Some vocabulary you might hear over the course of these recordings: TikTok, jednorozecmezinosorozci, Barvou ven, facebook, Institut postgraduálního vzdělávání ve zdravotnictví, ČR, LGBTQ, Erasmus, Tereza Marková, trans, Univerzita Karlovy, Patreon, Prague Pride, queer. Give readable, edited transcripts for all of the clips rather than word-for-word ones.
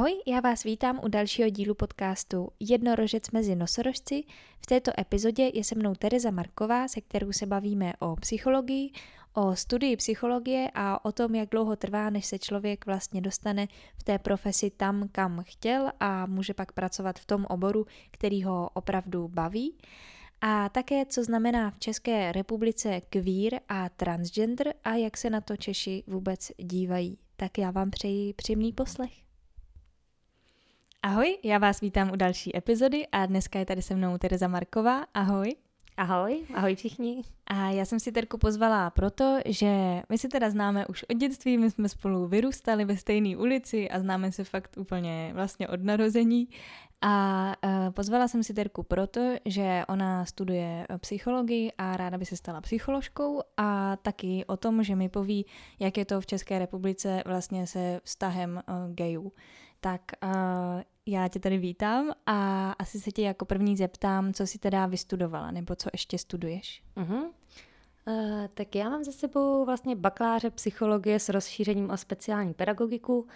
Ahoj, já vás vítám u dalšího dílu podcastu Jednorožec mezi nosorožci. V této epizodě je se mnou Tereza Marková, se kterou se bavíme o psychologii, o studii psychologie a o tom, jak dlouho trvá, než se člověk vlastně dostane v té profesi tam, kam chtěl a může pak pracovat v tom oboru, který ho opravdu baví. A také, co znamená v České republice queer a transgender a jak se na to Češi vůbec dívají. Tak já vám přeji příjemný poslech. Ahoj, já vás vítám u další epizody a dneska je tady se mnou Tereza Marková. Ahoj. Ahoj, ahoj všichni. A já jsem si Terku pozvala proto, že my se teda známe už od dětství, my jsme spolu vyrůstali ve stejné ulici a známe se fakt úplně vlastně od narození. A pozvala jsem si Terku proto, že ona studuje psychologii a ráda by se stala psycholožkou a taky o tom, že mi poví, jak je to v České republice vlastně se vztahem gayů. Tak já tě tady vítám a asi se tě jako první zeptám, co jsi teda vystudovala nebo co ještě studuješ. Tak já mám za sebou vlastně bakaláře psychologie s rozšířením o speciální pedagogiku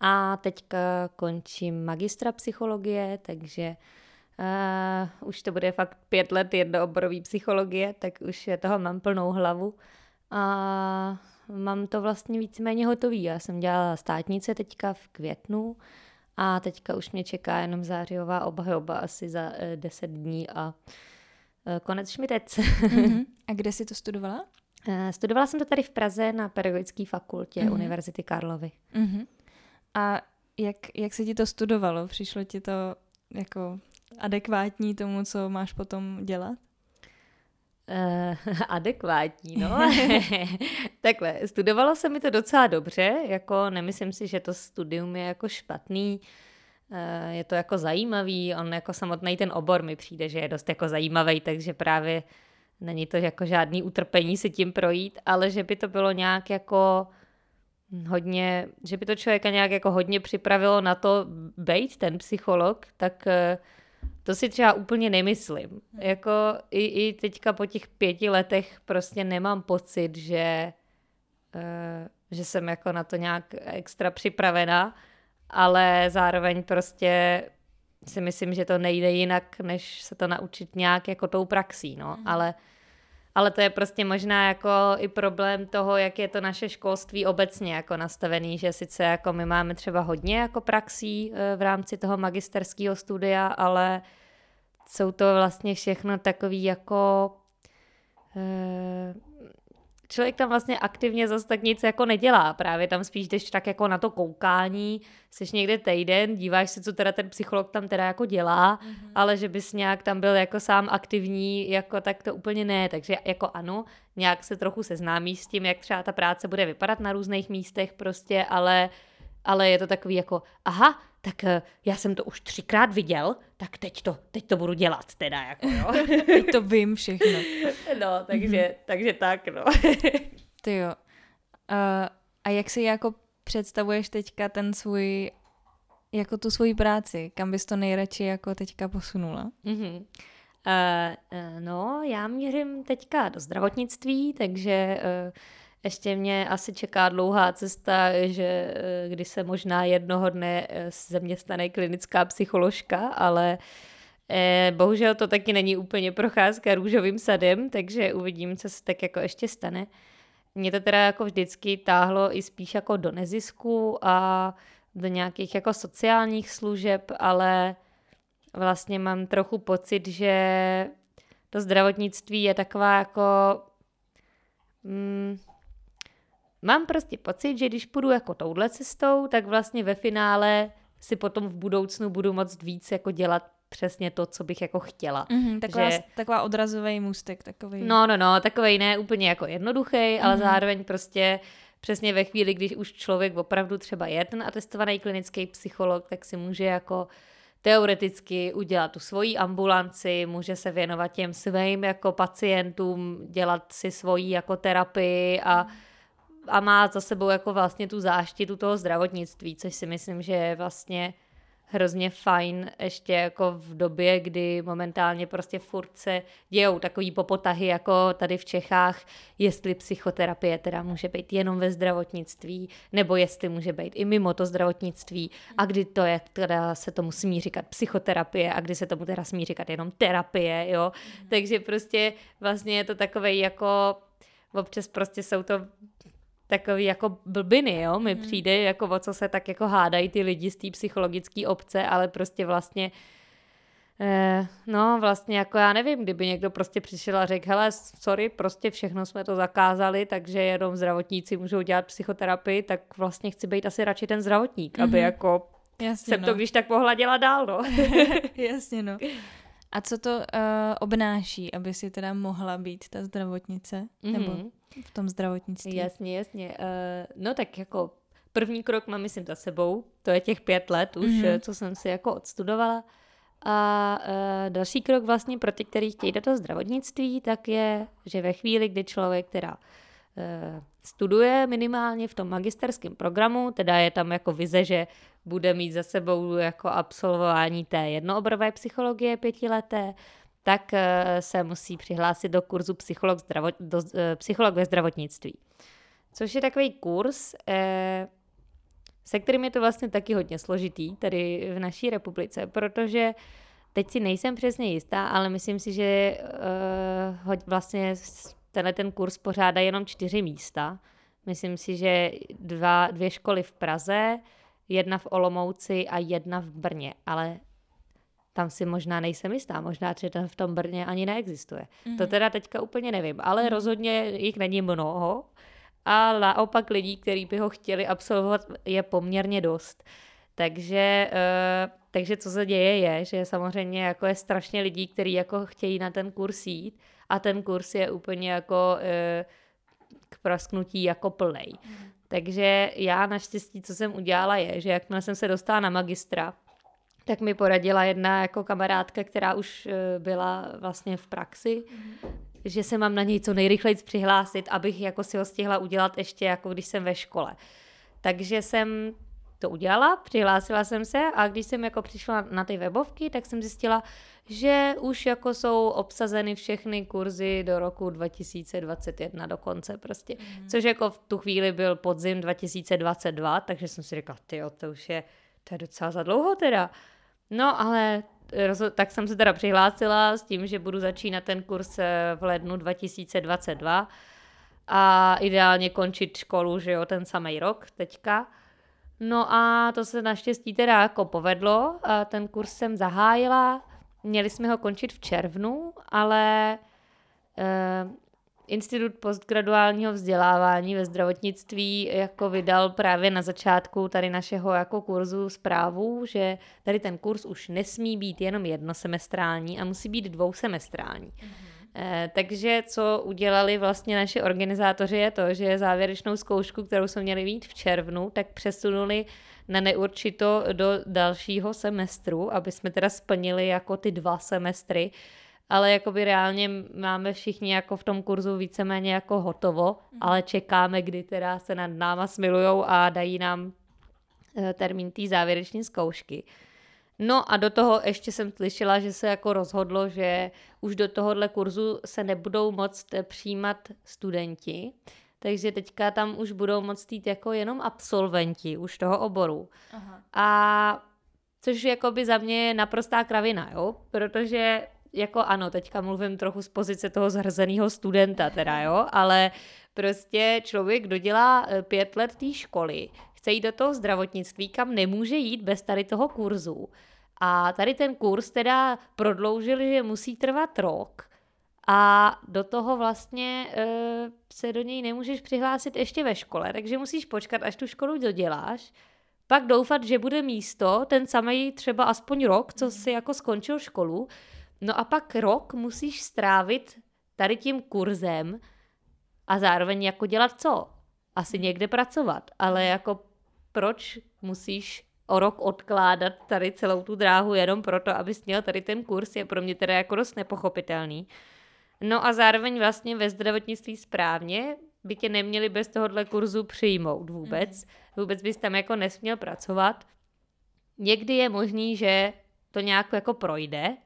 a teďka končím magistra psychologie, takže už to bude fakt 5 let jednooborový psychologie, tak už toho mám plnou hlavu a mám to vlastně víceméně hotový. Já jsem dělala státnice teďka v květnu a teďka už mě čeká jenom zářijová obhajoba asi za 10 dní a konec šmitec. Mm-hmm. A kde jsi to studovala? Studovala jsem to tady v Praze na pedagogické fakultě Univerzity Karlovy. Mm-hmm. A jak se ti to studovalo? Přišlo ti to jako adekvátní tomu, co máš potom dělat? Adekvátní, no. Takhle, studovalo se mi to docela dobře, jako nemyslím si, že to studium je jako špatný, je to jako zajímavý, on jako samotný ten obor mi přijde, že je dost jako zajímavý, takže právě není to jako žádný utrpení si tím projít, ale že by to bylo nějak jako hodně, že by to člověka nějak jako hodně připravilo na to být ten psycholog, tak to si třeba úplně nemyslím. Jako i teďka po těch 5 letech prostě nemám pocit, že jsem jako na to nějak extra připravená, ale zároveň prostě si myslím, že to nejde jinak, než se to naučit nějak jako tou praxí, no. Ale to je prostě možná jako i problém toho, jak je to naše školství obecně jako nastavený, že sice jako my máme třeba hodně jako praxí v rámci toho magisterského studia, ale jsou to vlastně všechno takový jako člověk tam vlastně aktivně zase tak nic jako nedělá. Právě tam spíš jdeš tak jako na to koukání, seš někde týden, díváš se, co teda ten psycholog tam teda jako dělá, ale že bys nějak tam byl jako sám aktivní, jako tak to úplně ne. Takže jako ano, nějak se trochu seznámíš s tím, jak třeba ta práce bude vypadat na různých místech prostě, ale je to takový jako, aha, tak já jsem to už 3krát viděl, tak teď to budu dělat teda, jako jo. Teď to vím všechno. No, takže tak, no. Ty jo. A jak si jako představuješ teďka ten svůj, jako tu svoji práci? Kam bys to nejradši jako teďka posunula? Mm-hmm. No, já mířím teďka do zdravotnictví, takže ještě mě asi čeká dlouhá cesta, že když se možná jednoho dne ze mě stane klinická psycholožka, ale bohužel to taky není úplně procházka růžovým sadem, takže uvidím, co se tak jako ještě stane. Mě to teda jako vždycky táhlo i spíš jako do nezisku a do nějakých jako sociálních služeb, ale vlastně mám trochu pocit, že to zdravotnictví je taková jako... Mám prostě pocit, že když půjdu jako touhle cestou, tak vlastně ve finále si potom v budoucnu budu moct víc jako dělat přesně to, co bych jako chtěla. Taková odrazový můstek. Takovej... No, takovej ne úplně jako jednoduchý, ale zároveň prostě přesně ve chvíli, když už člověk opravdu třeba je ten atestovaný klinický psycholog, tak si může jako teoreticky udělat tu svoji ambulanci, může se věnovat těm svým jako pacientům, dělat si svoji jako terapii a má za sebou jako vlastně tu záštitu toho zdravotnictví, což si myslím, že je vlastně hrozně fajn ještě jako v době, kdy momentálně prostě furt se dějou takový popotahy jako tady v Čechách, jestli psychoterapie teda může být jenom ve zdravotnictví, nebo jestli může být i mimo to zdravotnictví a kdy to je, teda se tomu smí říkat psychoterapie a kdy se tomu teda smí říkat jenom terapie, jo. Takže prostě vlastně je to takovej jako, občas prostě jsou to takový jako blbiny, jo, mi přijde, jako o co se tak jako hádají ty lidi z té psychologické obce, ale prostě vlastně, vlastně jako já nevím, kdyby někdo prostě přišel a řekl, hele, sorry, prostě všechno jsme to zakázali, takže jenom zdravotníci můžou dělat psychoterapii, tak vlastně chci být asi radši ten zdravotník, aby jako jasně, jsem to když tak mohla dělat dál, no. Jasně, no. A co to obnáší, aby si teda mohla být ta zdravotnice, nebo v tom zdravotnictví? Jasně. No tak jako první krok mám, myslím, za sebou. To je těch 5 let už, co jsem si jako odstudovala. A další krok vlastně pro ty, kteří chtějí do toho zdravotnictví, tak je, že ve chvíli, kdy člověk teda studuje minimálně v tom magisterském programu, teda je tam jako vize, že bude mít za sebou jako absolvování té jednooborové psychologie 5leté, tak se musí přihlásit do kurzu psycholog ve zdravotnictví. Což je takový kurz, se kterým je to vlastně taky hodně složitý tady v naší republice, protože teď si nejsem přesně jistá, ale myslím si, že vlastně tenhle ten kurz pořádá jenom 4 místa. Myslím si, že 2 školy v Praze, 1 v Olomouci a 1 v Brně, ale tam si možná nejsem jistá, možná třeba v tom Brně ani neexistuje. To teda teďka úplně nevím, ale rozhodně jich není mnoho a naopak lidí, kteří by ho chtěli absolvovat, je poměrně dost. Takže co se děje je, že samozřejmě jako je strašně lidí, kteří jako chtějí na ten kurz jít a ten kurz je úplně jako k prasknutí jako plnej. Takže já naštěstí, co jsem udělala je, že jakmile jsem se dostala na magistra, tak mi poradila jedna jako kamarádka, která už byla vlastně v praxi, že se mám na něj co nejrychleji přihlásit, abych jako si ho stihla udělat ještě jako když jsem ve škole. Takže jsem to udělala, přihlásila jsem se a když jsem jako přišla na ty webovky, tak jsem zjistila, že už jako jsou obsazeny všechny kurzy do roku 2021 dokonce prostě. Což jako v tu chvíli byl podzim 2022, takže jsem si říkala, tyjo, to je docela za dlouho teda. No ale tak jsem se teda přihlásila s tím, že budu začínat ten kurz v lednu 2022 a ideálně končit školu, že jo, ten samý rok teďka. No a to se naštěstí teda jako povedlo. A ten kurz jsem zahájila. Měli jsme ho končit v červnu, ale Institut postgraduálního vzdělávání ve zdravotnictví jako vydal právě na začátku tady našeho jako kurzu zprávu, že tady ten kurz už nesmí být jenom jednosemestrální a musí být 2semestrální. Takže co udělali vlastně naši organizátoři je to, že závěrečnou zkoušku, kterou jsme měli mít v červnu, tak přesunuli na neurčito do dalšího semestru, aby jsme teda splnili jako ty 2 semestry, ale jakoby reálně máme všichni jako v tom kurzu víceméně jako hotovo, ale čekáme, kdy teda se nad náma smilujou a dají nám termín té závěreční zkoušky. No a do toho ještě jsem slyšela, že se jako rozhodlo, že už do tohohle kurzu se nebudou moct přijímat studenti, takže teďka tam už budou moct jít jako jenom absolventi už toho oboru. Aha. A což jakoby za mě je naprostá kravina, jo? Protože jako ano, teďka mluvím trochu z pozice toho zhrzeného studenta teda, jo, ale prostě člověk dodělá 5 let té školy, chce jít do toho zdravotnictví, kam nemůže jít bez tady toho kurzu. A tady ten kurz teda prodloužili, že musí trvat rok a do toho vlastně se do něj nemůžeš přihlásit ještě ve škole, takže musíš počkat, až tu školu doděláš, pak doufat, že bude místo, ten samý třeba aspoň rok, co si jako skončil školu, no a pak rok musíš strávit tady tím kurzem a zároveň jako dělat co? Asi někde pracovat, ale jako proč musíš o rok odkládat tady celou tu dráhu jenom proto, abys měl tady ten kurz, je pro mě teda jako dost nepochopitelný. No a zároveň vlastně ve zdravotnictví správně by tě neměli bez tohohle kurzu přijmout vůbec. Vůbec bys tam jako nesměl pracovat. Někdy je možný, že to nějak jako projde,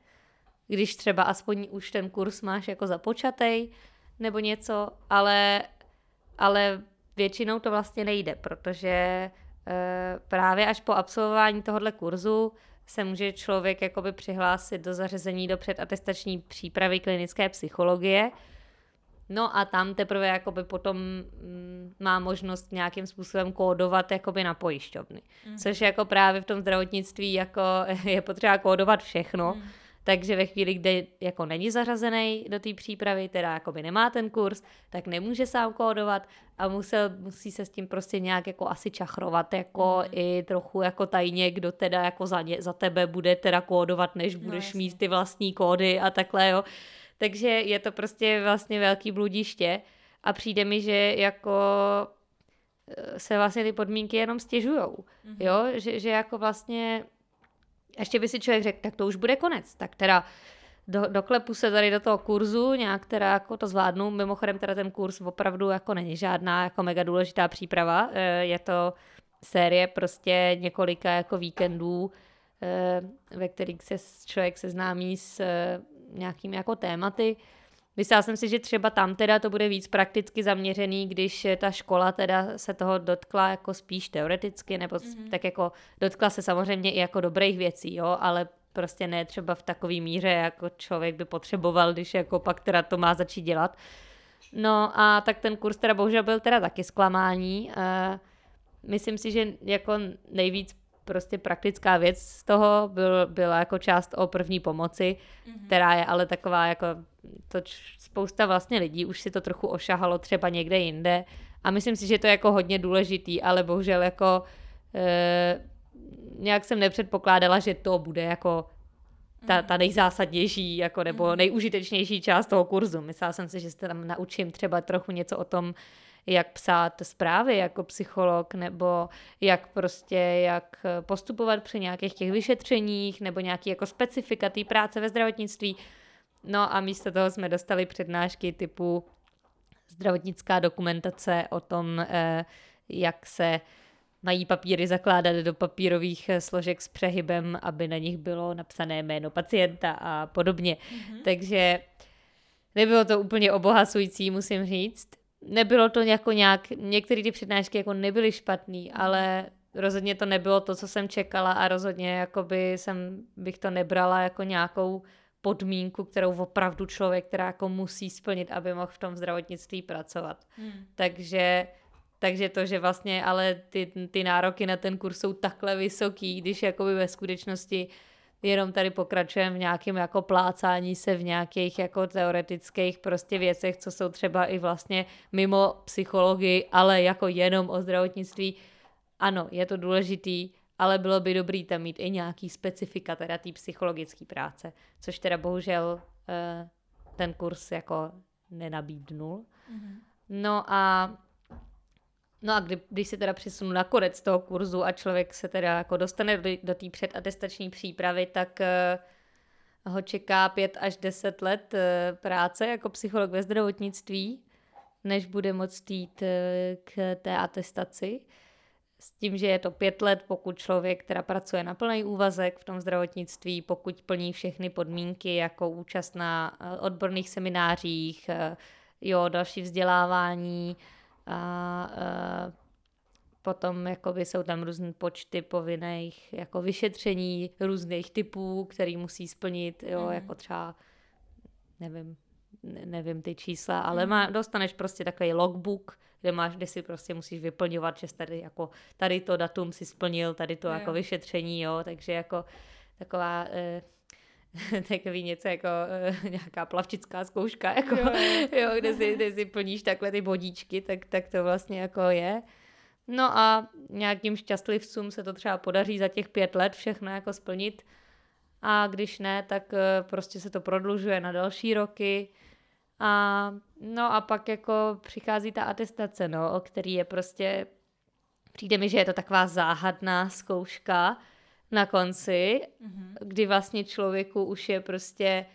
když třeba aspoň už ten kurz máš jako započatej nebo něco, ale většinou to vlastně nejde, protože právě až po absolvování tohohle kurzu se může člověk jakoby přihlásit do zařazení do předatestační přípravy klinické psychologie. No a tam teprve jakoby potom má možnost nějakým způsobem kódovat jakoby na pojišťovny. Mm. Což jako právě v tom zdravotnictví jako je potřeba kódovat všechno. Mm. Takže ve chvíli, kdy jako není zařazený do té přípravy, teda jakoby nemá ten kurz, tak nemůže sám kódovat a musí se s tím prostě nějak jako asi čachrovat jako i trochu jako tajně, kdo teda jako za tebe bude teda kódovat, než budeš mít ty vlastní kódy a takhle, jo. Takže je to prostě vlastně velký bludiště a přijde mi, že jako se vlastně ty podmínky jenom stěžujou, jo, že jako vlastně ještě by si člověk řekl, tak to už bude konec, tak teda doklepu se tady do toho kurzu, nějak teda jako to zvládnu, mimochodem teda ten kurz opravdu jako není žádná jako mega důležitá příprava, je to série prostě několika jako víkendů, ve kterých se člověk seznámí s nějakými jako tématy. Myslela jsem si, že třeba tam teda to bude víc prakticky zaměřený, když ta škola teda se toho dotkla jako spíš teoreticky, nebo tak jako dotkla se samozřejmě i jako dobrých věcí, jo, ale prostě ne třeba v takový míře, jako člověk by potřeboval, když jako pak teda to má začít dělat. No a tak ten kurz teda bohužel byl teda taky zklamání. Myslím si, že jako nejvíc prostě praktická věc z toho byla jako část o první pomoci, která je ale taková jako to spousta vlastně lidí už si to trochu ošahalo třeba někde jinde a myslím si, že to je jako hodně důležitý, ale bohužel jako nějak jsem nepředpokládala, že to bude jako ta nejzásadnější jako nebo nejužitečnější část toho kurzu. Myslela jsem si, že se tam naučím třeba trochu něco o tom, jak psát zprávy jako psycholog, nebo jak postupovat při nějakých těch vyšetřeních, nebo nějaký jako specifika té práce ve zdravotnictví. No a místo toho jsme dostali přednášky typu zdravotnická dokumentace o tom, jak se mají papíry zakládat do papírových složek s přehybem, aby na nich bylo napsané jméno pacienta a podobně. Takže nebylo to úplně obohacující, musím říct. Nebylo to jako nějak, některé ty přednášky jako nebyly špatný, ale rozhodně to nebylo to, co jsem čekala a rozhodně jakoby bych to nebrala jako nějakou podmínku, kterou opravdu člověk, která jako musí splnit, aby mohl v tom zdravotnictví pracovat. Takže to, že vlastně ale ty nároky na ten kurz jsou takhle vysoký, když jakoby ve skutečnosti jenom tady pokračujeme v nějakém jako plácání se v nějakých jako teoretických prostě věcech, co jsou třeba i vlastně mimo psychologii, ale jako jenom o zdravotnictví. Ano, je to důležitý, ale bylo by dobrý tam mít i nějaký specifika teda té psychologické práce, což teda bohužel ten kurz jako nenabídnul. No a když se teda přesunu na konec toho kurzu a člověk se teda jako dostane do té předatestační přípravy, tak ho čeká 5 až 10 let práce jako psycholog ve zdravotnictví, než bude moct jít k té atestaci. S tím, že je to 5 let, pokud člověk teda pracuje na plný úvazek v tom zdravotnictví, pokud plní všechny podmínky jako účast na odborných seminářích, jo, další vzdělávání, a potom jakoby jsou tam různé počty povinných jako vyšetření různých typů, který musí splnit, jo, jako třeba nevím ty čísla, ale dostaneš prostě takový logbook, kde si prostě musíš vyplňovat, že tady to datum si splnil, tady to jako vyšetření, jo, takže jako taková takový něco jako nějaká plavčická zkouška, jako, jo, kde si plníš takhle ty bodíčky, tak to vlastně jako je. No a nějakým šťastlivcům se to třeba podaří za těch 5 let všechno jako splnit a když ne, tak prostě se to prodlužuje na další roky a no a pak jako přichází ta atestace, no, o který je prostě, přijde mi, že je to taková záhadná zkouška na konci, kdy vlastně člověku už je prostě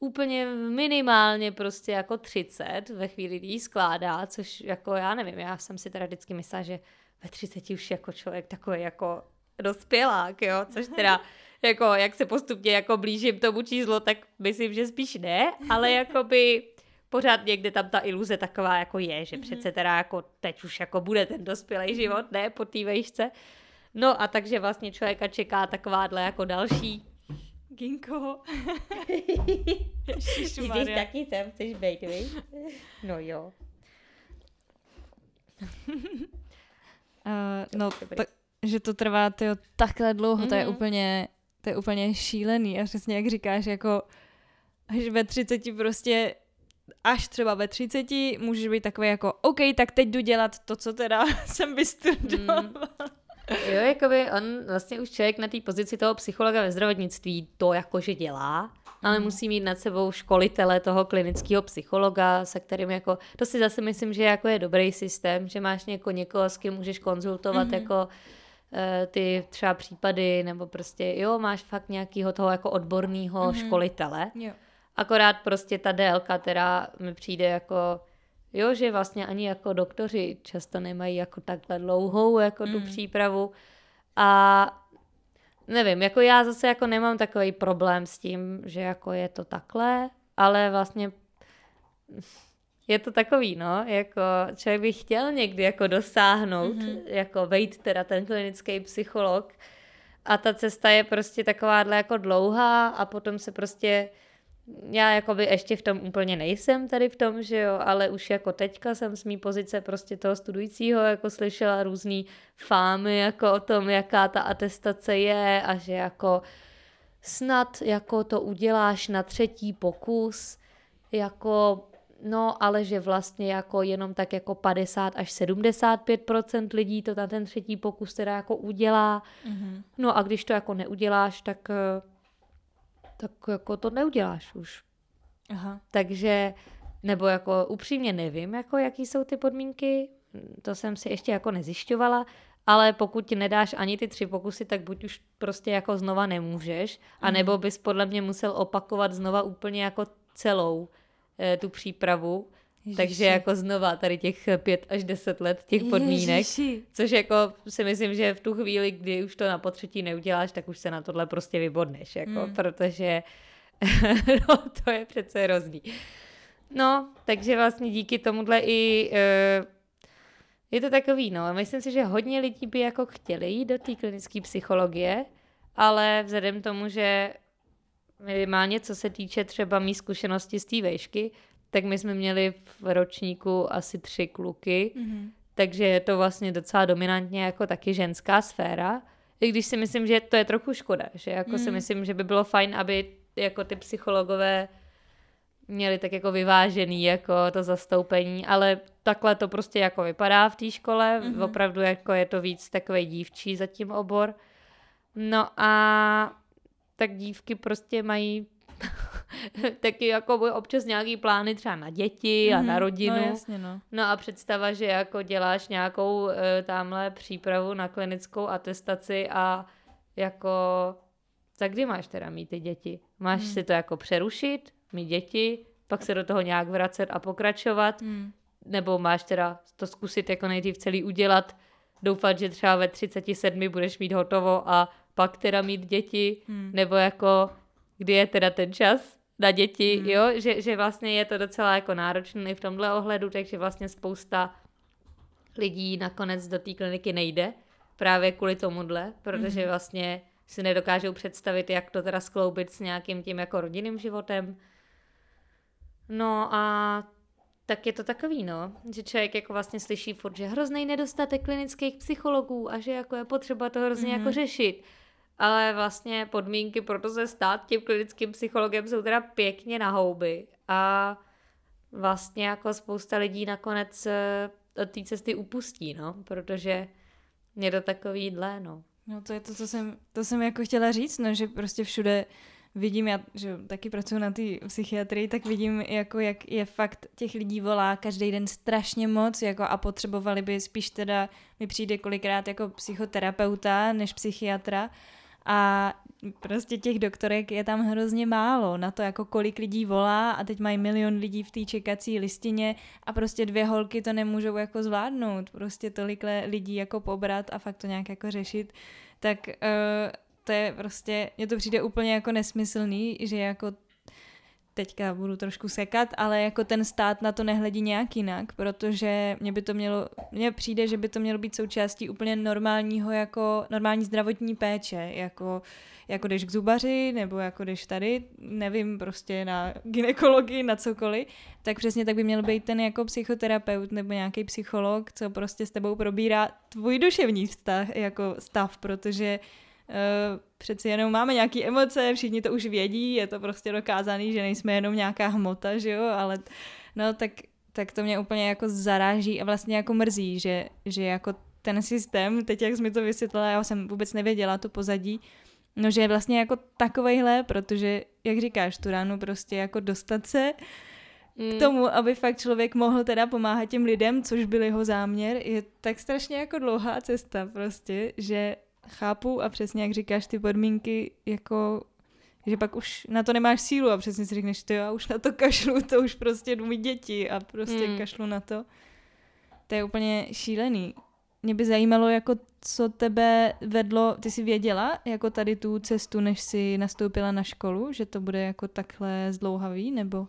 úplně minimálně prostě jako 30 ve chvíli, kdy ji skládá, což jako já nevím, já jsem si teda vždycky myslela, že ve 30 už jako člověk takový jako dospělák, jo, což teda jako, jak se postupně jako blížím tomu číslu, tak myslím, že spíš ne, ale jakoby pořád někde tam ta iluze taková jako je, že přece teda jako teď už jako bude ten dospělej život, ne, po té vejšce. No a takže vlastně člověka čeká takováhle jako další Ginko. Ježišmarja. Ty jsi taky tam, chceš bejt, víš? No jo. No, že to trvá tyjo, takhle dlouho, to je úplně šílený a přesně jak říkáš, jako až ve 30 prostě, až třeba ve 30 můžeš být takový jako OK, tak teď jdu dělat to, co teda jsem vystudovala. Jo, jakoby on vlastně už člověk na té pozici toho psychologa ve zdravotnictví to jakože dělá, ale musí mít nad sebou školitele toho klinického psychologa, se kterým jako, to si zase myslím, že jako je dobrý systém, že máš někoho, s kým můžeš konzultovat jako ty třeba případy, nebo prostě jo, máš fakt nějakýho toho jako odborného školitele. Jo. Akorát prostě ta délka, která mi přijde jako, jo, že vlastně ani jako doktoři často nemají jako takhle dlouhou jako tu přípravu a nevím, jako já zase jako nemám takový problém s tím, že jako je to takhle, ale vlastně je to takový, no, jako člověk by chtěl někdy jako dosáhnout, jako vejít teda ten klinický psycholog a ta cesta je prostě takováhle jako dlouhá a potom se prostě, já jakoby ještě v tom úplně nejsem tady v tom, že jo, ale už jako teďka jsem z mý pozice prostě toho studujícího jako slyšela různý fámy jako o tom, jaká ta atestace je a že jako snad jako to uděláš na 3. pokus, jako no, ale že vlastně jako jenom tak jako 50 až 75% lidí to na ten 3. pokus teda jako udělá. No a když to jako neuděláš, tak jako to neuděláš už. Aha. Takže, nebo jako upřímně nevím, jako jaký jsou ty podmínky, to jsem si ještě jako nezjišťovala, ale pokud nedáš ani ty 3 pokusy, tak buď už prostě jako znova nemůžeš, anebo bys podle mě musel opakovat znova úplně jako celou tu přípravu. Ježiši. Takže jako znova tady těch 5 až 10 let těch podmínek, Ježiši. Což jako si myslím, že v tu chvíli, kdy už to na potřetí neuděláš, tak už se na tohle prostě vybodneš, jako, protože no, to je přece hrozný. No, takže vlastně díky tomuhle i je to takový, no, myslím si, že hodně lidí by jako chtěli jít do té klinické psychologie, ale vzhledem tomu, že minimálně co se týče třeba mý zkušenosti z té vejšky, tak my jsme měli v ročníku asi 3 kluky, takže je to vlastně docela dominantně jako taky ženská sféra, i když si myslím, že to je trochu škoda, že jako si myslím, že by bylo fajn, aby jako ty psychologové měli tak jako vyvážený jako to zastoupení, ale takhle to prostě jako vypadá v té škole, opravdu jako je to víc takový dívčí zatím obor. No a tak dívky prostě mají taky jako občas nějaký plány třeba na děti a na rodinu. No, jasně, no. No a představa, že jako děláš nějakou tamhle přípravu na klinickou atestaci a jako za kdy máš teda mít ty děti? Máš si to jako přerušit, mít děti, pak se do toho nějak vracet a pokračovat? Nebo máš teda to zkusit jako nejdřív celý udělat, doufat, že třeba ve 37 budeš mít hotovo a pak teda mít děti? Nebo jako kdy je teda ten čas na děti, jo, že vlastně je to docela jako náročné v tomhle ohledu, takže vlastně spousta lidí nakonec do té kliniky nejde právě kvůli tomuhle, protože vlastně si nedokážou představit, jak to teda skloubit s nějakým tím jako rodinným životem. No a tak je to takový, no, že člověk jako vlastně slyší furt, že hrozný nedostatek klinických psychologů a že jako je potřeba to hrozně jako řešit. Ale vlastně podmínky pro to se stát tím klinickým psychologem jsou teda pěkně na houby a vlastně jako spousta lidí nakonec od té cesty upustí, no, protože je to takový dlé, no. No to je to, co jsem jako chtěla říct, no, že prostě všude vidím, já že taky pracuji na té psychiatrii, tak vidím, jako jak je fakt těch lidí volá každý den strašně moc jako a potřebovali by spíš teda, mi přijde kolikrát jako psychoterapeuta než psychiatra. A prostě těch doktorek je tam hrozně málo na to, jako kolik lidí volá a teď mají milion lidí v té čekací listině a prostě 2 holky to nemůžou jako zvládnout, prostě tolik lidí jako pobrat a fakt to nějak jako řešit. tak to je prostě, mně to přijde úplně jako nesmyslný, že jako teďka budu trošku sekat, ale jako ten stát na to nehledí nějak jinak, protože mně přijde, že by to mělo být součástí úplně normálního, jako normální zdravotní péče, jako jdeš k zubaři, nebo jako jdeš tady, nevím, prostě na gynekologii, na cokoliv, tak přesně tak by měl být ten jako psychoterapeut nebo nějaký psycholog, co prostě s tebou probírá tvůj duševní stav, protože přeci jenom máme nějaké emoce, všichni to už vědí, je to prostě dokázaný, že nejsme jenom nějaká hmota, že jo, ale no tak to mě úplně jako zaráží a vlastně jako mrzí, že jako ten systém, teď jak jsi mi to vysvětlila, já jsem vůbec nevěděla to pozadí, no že je vlastně jako takovejhle, protože jak říkáš, tu ránu prostě jako dostat se k tomu, aby fakt člověk mohl teda pomáhat těm lidem, což byl jeho záměr, je tak strašně jako dlouhá cesta prostě, že chápu a přesně jak říkáš ty podmínky, jako, že pak už na to nemáš sílu a přesně si řekneš, já už na to kašlu, to už prostě jdu mít děti a prostě kašlu na to. To je úplně šílený. Mě by zajímalo, jako co tebe vedlo, ty jsi věděla jako tady tu cestu, než jsi nastoupila na školu, že to bude jako takhle zdlouhavý, nebo?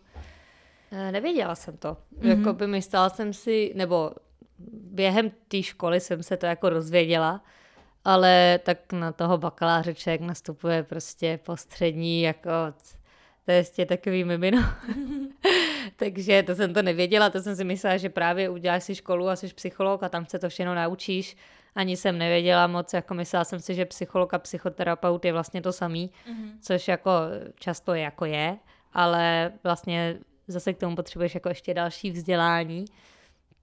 Nevěděla jsem to. Jakoby myslela jsem si, nebo během té školy jsem se to jako rozvěděla, ale tak na toho bakalářeček nastupuje prostě postřední, jako to je ještě takový mimino. Takže to jsem to nevěděla, to jsem si myslela, že právě uděláš si školu a jsi psycholog a tam se to všechno naučíš. Ani jsem nevěděla moc, jako myslela jsem si, že psycholog a psychoterapeut je vlastně to samý, což jako často jako je, ale vlastně zase k tomu potřebuješ jako ještě další vzdělání.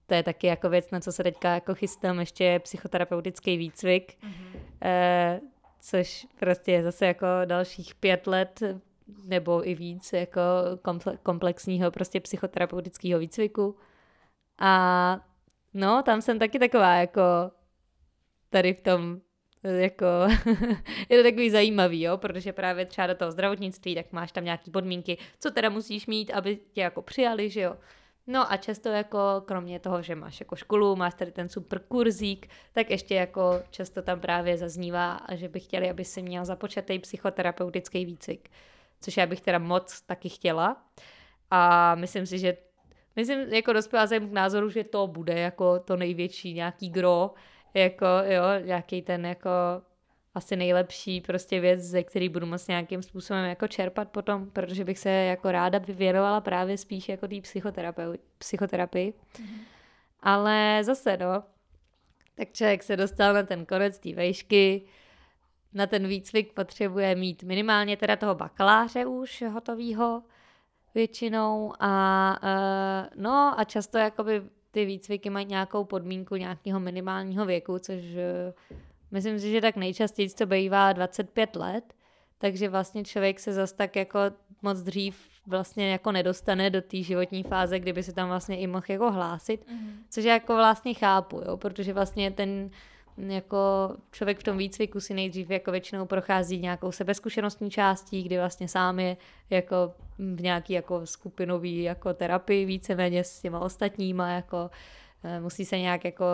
To je taky jako věc, na co se teďka jako chystám, ještě je psychoterapeutický výcvik, což prostě je zase jako dalších 5 let nebo i víc jako komplexního prostě psychoterapeutického výcviku. A no, tam jsem taky taková jako tady v tom jako je to takový zajímavý, jo, protože právě třeba do toho zdravotnictví, tak máš tam nějaký podmínky, co teda musíš mít, aby tě jako přijali, že jo. No a často jako kromě toho, že máš jako školu, máš tady ten super kurzík, tak ještě jako často tam právě zaznívá, že by chtěli, aby si měl započatý psychoterapeutický výcvik, což já bych teda moc taky chtěla. A myslím si, že jako dospěla jsem k názoru, že to bude jako to největší nějaký gro, jako jo, nějaký ten jako asi nejlepší prostě věc, ze který budu moc nějakým způsobem jako čerpat potom, protože bych se jako ráda věnovala právě spíš jako té psychoterapii. Ale zase, no, tak člověk se dostal na ten konec té vejšky, na ten výcvik potřebuje mít minimálně teda toho bakaláře už hotovýho většinou a často jakoby ty výcviky mají nějakou podmínku nějakého minimálního věku, což myslím si, že tak nejčastěji to bývá 25 let, takže vlastně člověk se zas tak jako moc dřív vlastně jako nedostane do té životní fáze, kdyby se tam vlastně i mohl jako hlásit, což jako vlastně chápu, jo, protože vlastně ten jako člověk v tom výcviku si nejdřív jako většinou prochází nějakou sebezkušenostní částí, kdy vlastně sám je jako v nějaký jako skupinový jako terapii víceméně s těma ostatníma jako musí se nějak jako,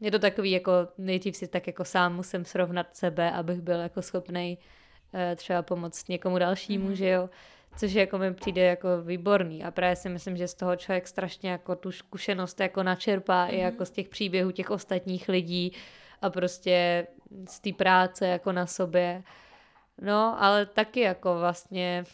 je to takový jako, nejdřív si tak jako sám musím srovnat sebe, abych byl jako schopnej třeba pomoct někomu dalšímu, že jo, což jako mi přijde jako výborný a právě si myslím, že z toho člověk strašně jako tu zkušenost jako načerpá i jako z těch příběhů těch ostatních lidí a prostě z té práce jako na sobě, no ale taky jako vlastně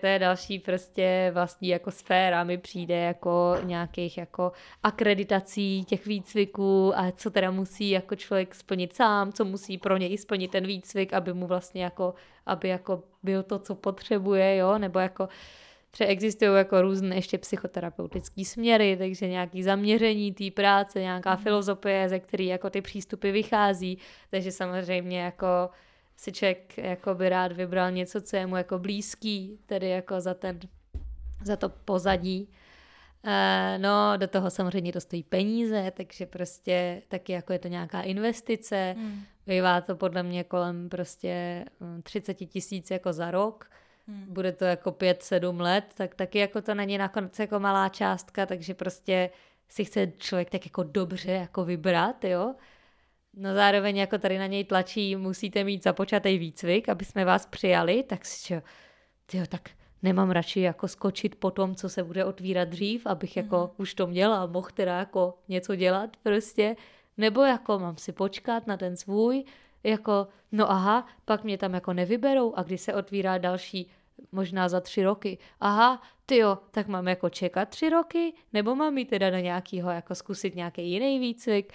to je další prostě vlastní jako sféra, mi přijde jako nějakých jako akreditací těch výcviků a co teda musí jako člověk splnit sám, co musí pro něj splnit ten výcvik, aby mu vlastně jako, aby jako byl to, co potřebuje, jo, nebo jako existují jako různé ještě psychoterapeutické směry, takže nějaké zaměření té práce, nějaká filozofie, ze které jako ty přístupy vychází, takže samozřejmě jako si člověk jako by rád vybral něco, co je mu jako blízký, tedy jako za to pozadí. No, do toho samozřejmě to stojí peníze, takže prostě taky jako je to nějaká investice. Bývá to podle mě kolem prostě 30 000 jako za rok. Bude to jako 5-7 let, tak taky jako to není nakonec jako malá částka, takže prostě si chce člověk tak jako dobře jako vybrat, jo. No zároveň jako tady na něj tlačí, musíte mít započatý výcvik, aby jsme vás přijali, tak si tak nemám radši jako skočit po tom, co se bude otvírat dřív, abych jako už to měla a mohl teda jako něco dělat prostě, nebo jako mám si počkat na ten svůj, jako no aha, pak mě tam jako nevyberou a když se otvírá další, možná za 3 roky, aha, tyjo, tak mám jako čekat 3 roky, nebo mám jít teda na nějakýho, jako zkusit nějaký jiný výcvik.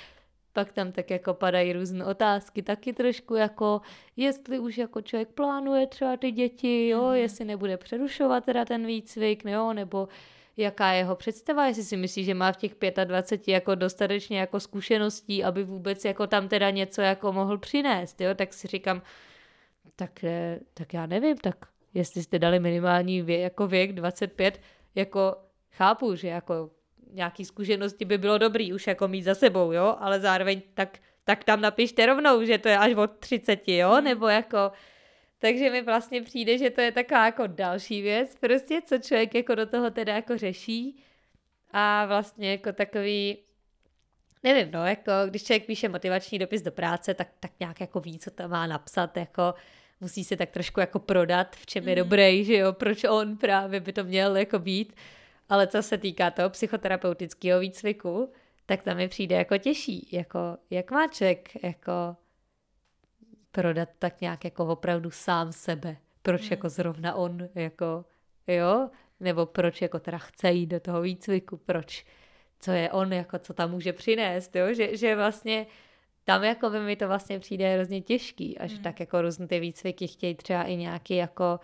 Pak tam tak jako padají různé otázky, taky trošku jako, jestli už jako člověk plánuje třeba ty děti, jo, jestli nebude přerušovat teda ten výcvik, jo, nebo jaká jeho představa, jestli si myslí, že má v těch 25 jako dostatečně jako zkušeností, aby vůbec jako tam teda něco jako mohl přinést, jo, tak si říkám, tak já nevím, tak jestli jste dali minimální věk, jako věk 25, jako chápu, že jako nějaký zkušenosti by bylo dobrý už jako mít za sebou, jo, ale zároveň tak tam napište rovnou, že to je až od 30, jo, nebo jako, takže mi vlastně přijde, že to je taková jako další věc, prostě, co člověk jako do toho teda jako řeší a vlastně jako takový, nevím, no, jako, když člověk píše motivační dopis do práce, tak nějak jako ví, co tam má napsat, jako musí se tak trošku jako prodat, v čem je dobrý, že jo, proč on právě by to měl jako být. Ale co se týká toho psychoterapeutického výcviku, tak tam mi přijde jako těžší, jako jak má člověk jako prodat tak nějak jako opravdu sám sebe, proč jako zrovna on, jako jo, nebo proč jako teda chce jít do toho výcviku, proč, co je on, jako co tam může přinést, jo, že vlastně tam jako by mi to vlastně přijde hrozně těžký, až tak jako různé ty výcviky chtějí třeba i nějaký jako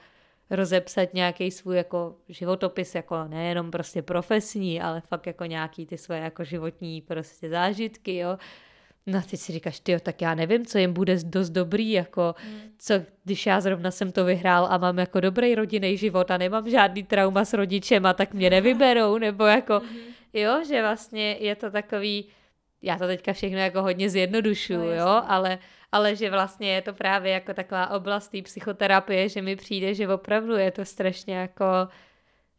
rozepsat nějaký svůj jako životopis, jako nejenom prostě profesní, ale fakt jako nějaký ty svoje jako životní prostě zážitky, jo. No a teď si říkáš, tyjo, tak já nevím, co jim bude dost dobrý, jako co, když já zrovna jsem to vyhrál a mám jako dobrý rodinný život a nemám žádný trauma s rodičema, tak mě nevyberou, nebo jako, jo, že vlastně je to takový, já to teďka všechno jako hodně zjednodušuju, no, jo, ale že vlastně je to právě jako taková oblast té psychoterapie, že mi přijde, že opravdu je to strašně jako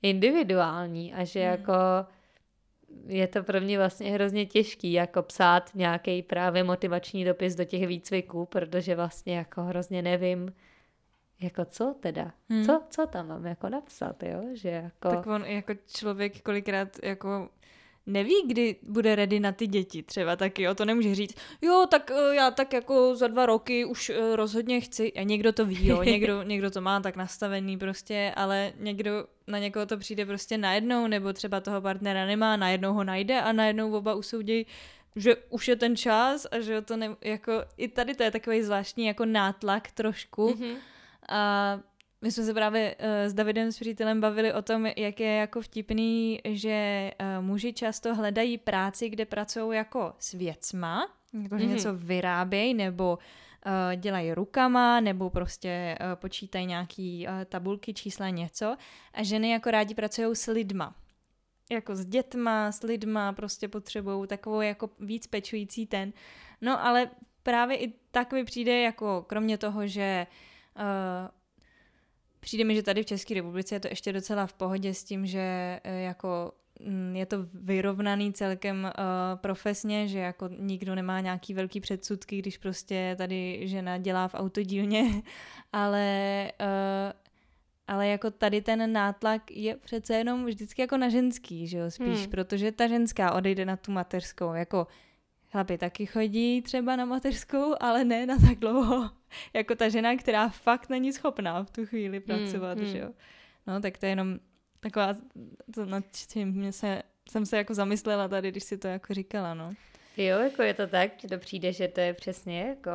individuální a že jako je to pro mě vlastně hrozně těžký jako psát nějaký právě motivační dopis do těch výcviků, protože vlastně jako hrozně nevím, jako co teda? Co tam mám jako napsat, jo? Že jako... Tak on jako člověk kolikrát jako... neví, kdy bude ready na ty děti třeba taky, jo, to nemůže říct, jo, tak já tak jako za 2 roky už rozhodně chci, a někdo to ví, jo, někdo to má tak nastavený prostě, ale někdo, na někoho to přijde prostě najednou, nebo třeba toho partnera nemá, najednou ho najde a najednou oba usoudí, že už je ten čas a že to ne, jako, i tady to je takový zvláštní jako nátlak trošku a my jsme se právě s Davidem, s přítelem, bavili o tom, jak je jako vtipný, že muži často hledají práci, kde pracují jako s věcma, jako že něco vyrábějí, nebo dělají rukama, nebo prostě počítají nějaký tabulky, čísla, něco. A ženy jako rádi pracují s lidma. Jako s dětma, s lidma, prostě potřebují takovou jako víc pečující ten. No ale právě i tak mi přijde, jako kromě toho, že... Přijde mi, že tady v České republice je to ještě docela v pohodě s tím, že jako je to vyrovnaný celkem profesně, že jako nikdo nemá nějaký velký předsudky, když prostě tady žena dělá v autodílně, ale jako tady ten nátlak je přece jenom vždycky jako na ženský, že jo, spíš, protože ta ženská odejde na tu mateřskou, jako chlapi taky chodí třeba na mateřskou, ale ne na tak dlouho, jako ta žena, která fakt není schopná v tu chvíli pracovat, že jo. No tak to je jenom taková, nad čím jsem se jako zamyslela tady, když si to jako říkala, no. Jo, jako je to tak, že to přijde, že to je přesně jako,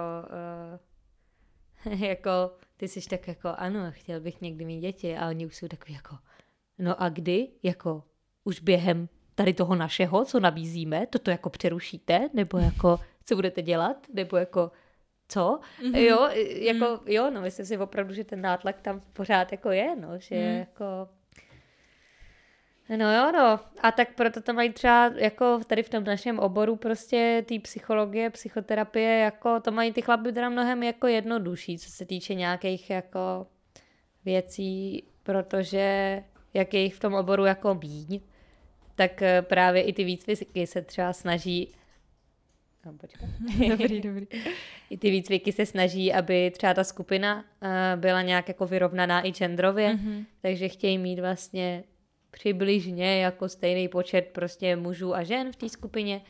jako ty jsi tak jako, ano, chtěl bych někdy mít děti a oni už jsou takový jako, no a kdy, jako už během tady toho našeho, co nabízíme, toto jako přerušíte, nebo jako co budete dělat, nebo jako co, jo, jako jo, no myslím si opravdu, že ten nátlak tam pořád jako je, no, že jako no jo, no, a tak proto to mají třeba jako tady v tom našem oboru prostě ty psychologie, psychoterapie, jako to mají ty chlapi teda mnohem jako jednodušší, co se týče nějakých jako věcí, protože jak je jich v tom oboru jako míň, tak právě i ty výcviky se třeba snaží No, počkat. Dobrý. I ty výcviky se snaží, aby třeba ta skupina byla nějak jako vyrovnaná i genderově, takže chtějí mít vlastně přibližně jako stejný počet prostě mužů a žen v té skupině.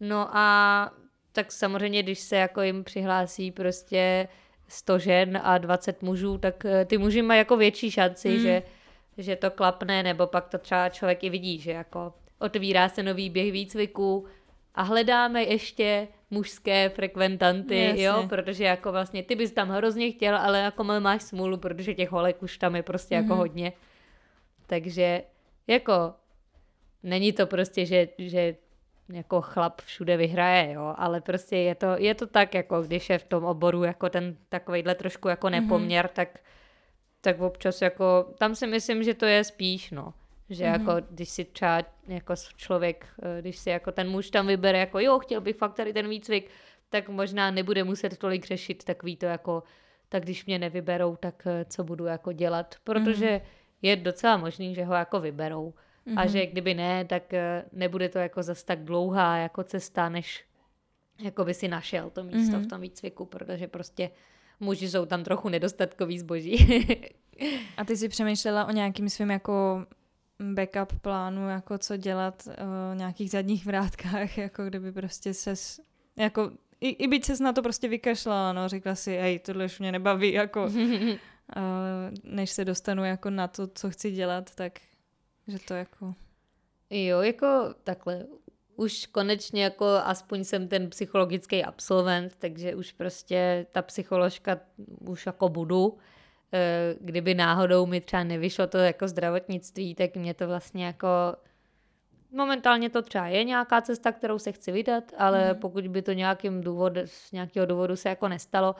No a tak samozřejmě, když se jako jim přihlásí prostě 100 žen a 20 mužů, tak ty muži mají jako větší šanci, že to klapne, nebo pak to třeba člověk i vidí, že jako otvírá se nový běh výcviků a hledáme ještě mužské frekventanty, jo, protože jako vlastně ty bys tam hrozně chtěl, ale jako máš smůlu, protože těch holek už tam je prostě jako hodně. Takže jako není to prostě, že jako chlap všude vyhraje, jo, ale prostě je to tak, jako když je v tom oboru jako ten takovejhle trošku jako nepoměr, tak občas jako, tam si myslím, že to je spíš, no, že jako když si třeba jako člověk, když si jako ten muž tam vybere, jako jo, chtěl bych fakt tady ten výcvik, tak možná nebude muset tolik řešit takový to jako, tak když mě nevyberou, tak co budu jako dělat, protože je docela možný, že ho jako vyberou. A že kdyby ne, tak nebude to jako zas tak dlouhá jako cesta, než jako by si našel to místo v tom výcviku, protože prostě muži jsou tam trochu nedostatkový zboží. A ty jsi přemýšlela o nějakým svým jako backup plánu, jako co dělat o nějakých zadních vrátkách, jako kdyby prostě ses, jako i byť ses na to prostě vykašlala, no, řekla si, hej, tohle už mě nebaví, jako než se dostanu jako na to, co chci dělat, tak že to jako... Jo, jako takhle. Už konečně jako aspoň jsem ten psychologický absolvent, takže už prostě ta psycholožka už jako budu. Kdyby náhodou mi třeba nevyšlo to jako zdravotnictví, tak mě to vlastně jako... Momentálně to třeba je nějaká cesta, kterou se chci vydat, ale pokud by to z nějakého důvodu se jako nestalo,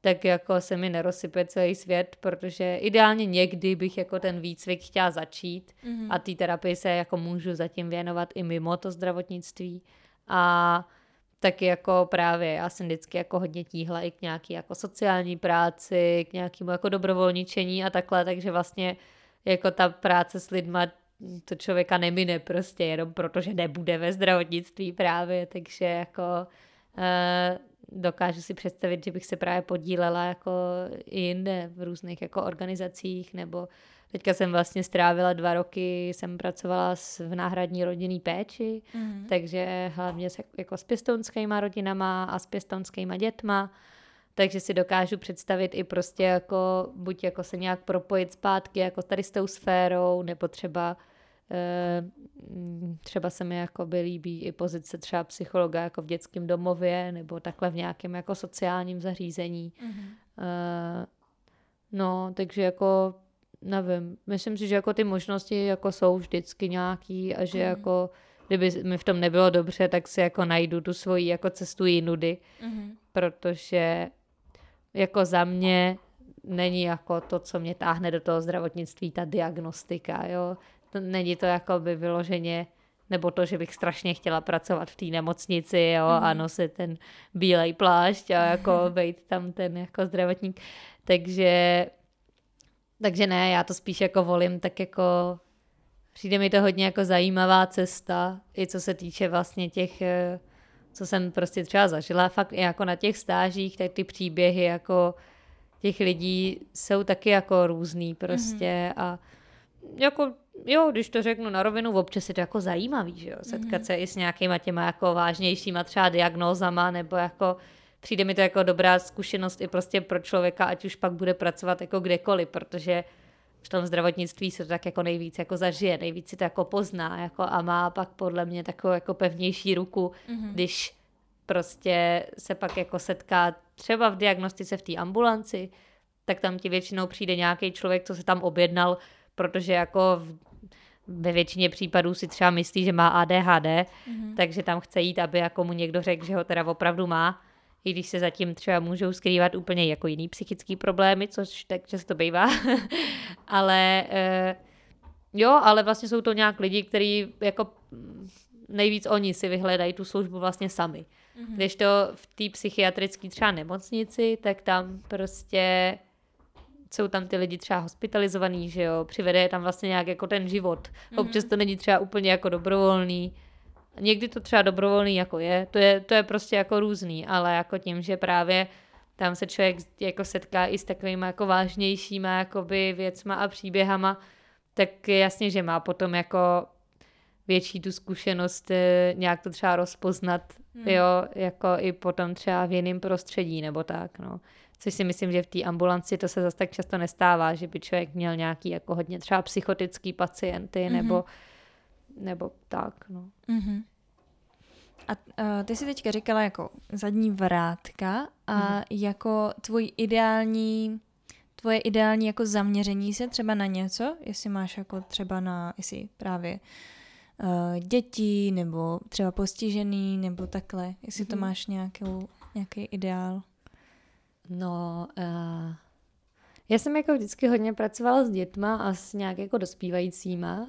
tak jako se mi nerozsype celý svět, protože ideálně někdy bych jako ten výcvik chtěla začít a té terapii se jako můžu zatím věnovat i mimo to zdravotnictví. A taky jako právě já jsem vždycky jako hodně tíhla i k nějaký jako sociální práci, k nějakému jako dobrovolničení a takhle, takže vlastně jako ta práce s lidma to člověka nemine prostě, jenom protože nebude ve zdravotnictví právě, takže jako... dokážu si představit, že bych se právě podílela jako i jinde v různých jako organizacích, nebo teďka jsem vlastně strávila 2 roky, jsem pracovala v náhradní rodinný péči, takže hlavně jako s pěstounskýma rodinama a s pěstounskýma dětma, takže si dokážu představit i prostě jako buď jako se nějak propojit zpátky jako tady s tou sférou, nebo třeba se mi jako by líbí i pozice třeba psychologa jako v dětském domově nebo takhle v nějakém jako sociálním zařízení. No, takže jako nevím, myslím si, že jako ty možnosti jako jsou vždycky nějaký a že jako kdyby mi v tom nebylo dobře, tak si jako najdu tu svoji jako cestu jinudy, protože jako za mě není jako to, co mě táhne do toho zdravotnictví, ta diagnostika, jo. Není to jakoby vyloženě, nebo to, že bych strašně chtěla pracovat v té nemocnici, jo, a nosit ten bílej plášť a jako být tam ten jako zdravotník. Takže ne, já to spíš jako volím, tak jako přijde mi to hodně jako zajímavá cesta, i co se týče vlastně těch, co jsem prostě třeba zažila, fakt jako na těch stážích, tak ty příběhy jako těch lidí jsou taky jako různý prostě a jako, jo, když to řeknu na rovinu, občas je to jako zajímavý, že jo, setkat se i s nějakýma těma jako vážnějšíma třeba diagnózama, nebo jako přijde mi to jako dobrá zkušenost i prostě pro člověka, ať už pak bude pracovat jako kdekoliv, protože v tom zdravotnictví se to tak jako nejvíc jako zažije, nejvíc si to jako pozná jako a má pak podle mě takovou jako pevnější ruku, když prostě se pak jako setká třeba v diagnostice v té ambulanci, tak tam ti většinou přijde nějaký člověk, co se tam objednal, protože jako ve většině případů si třeba myslí, že má ADHD, takže tam chce jít, aby jako mu někdo řekl, že ho teda opravdu má, i když se zatím třeba můžou skrývat úplně jako jiný psychický problémy, což tak často bývá. Ale jo, ale vlastně jsou to nějak lidi, kteří jako nejvíc oni si vyhledají tu službu vlastně sami. Když to v té psychiatrické třeba nemocnici, tak tam prostě... jsou tam ty lidi třeba hospitalizovaný, že jo, přivede je tam vlastně nějak jako ten život. Občas to není třeba úplně jako dobrovolný Někdy to třeba dobrovolný jako je, to je prostě jako různý, ale jako tím, že právě tam se člověk jako setká i s takovými jako vážnějšíma jakoby věcma a příběhama, tak je jasně, že má potom jako větší tu zkušenost nějak to třeba rozpoznat, jo, jako i potom třeba v jiném prostředí nebo tak, no. Což si myslím, že v té ambulanci to se zase tak často nestává, že by člověk měl nějaký jako hodně třeba psychotický pacienty nebo tak, no. Mm-hmm. A ty jsi teďka říkala jako zadní vrátka a jako tvoje ideální jako zaměření se třeba na něco, jestli máš jako třeba na, jestli právě děti nebo třeba postižený nebo takhle, jestli to máš nějaký ideál. No, já jsem jako vždycky hodně pracovala s dětma a s nějak jako dospívajícíma,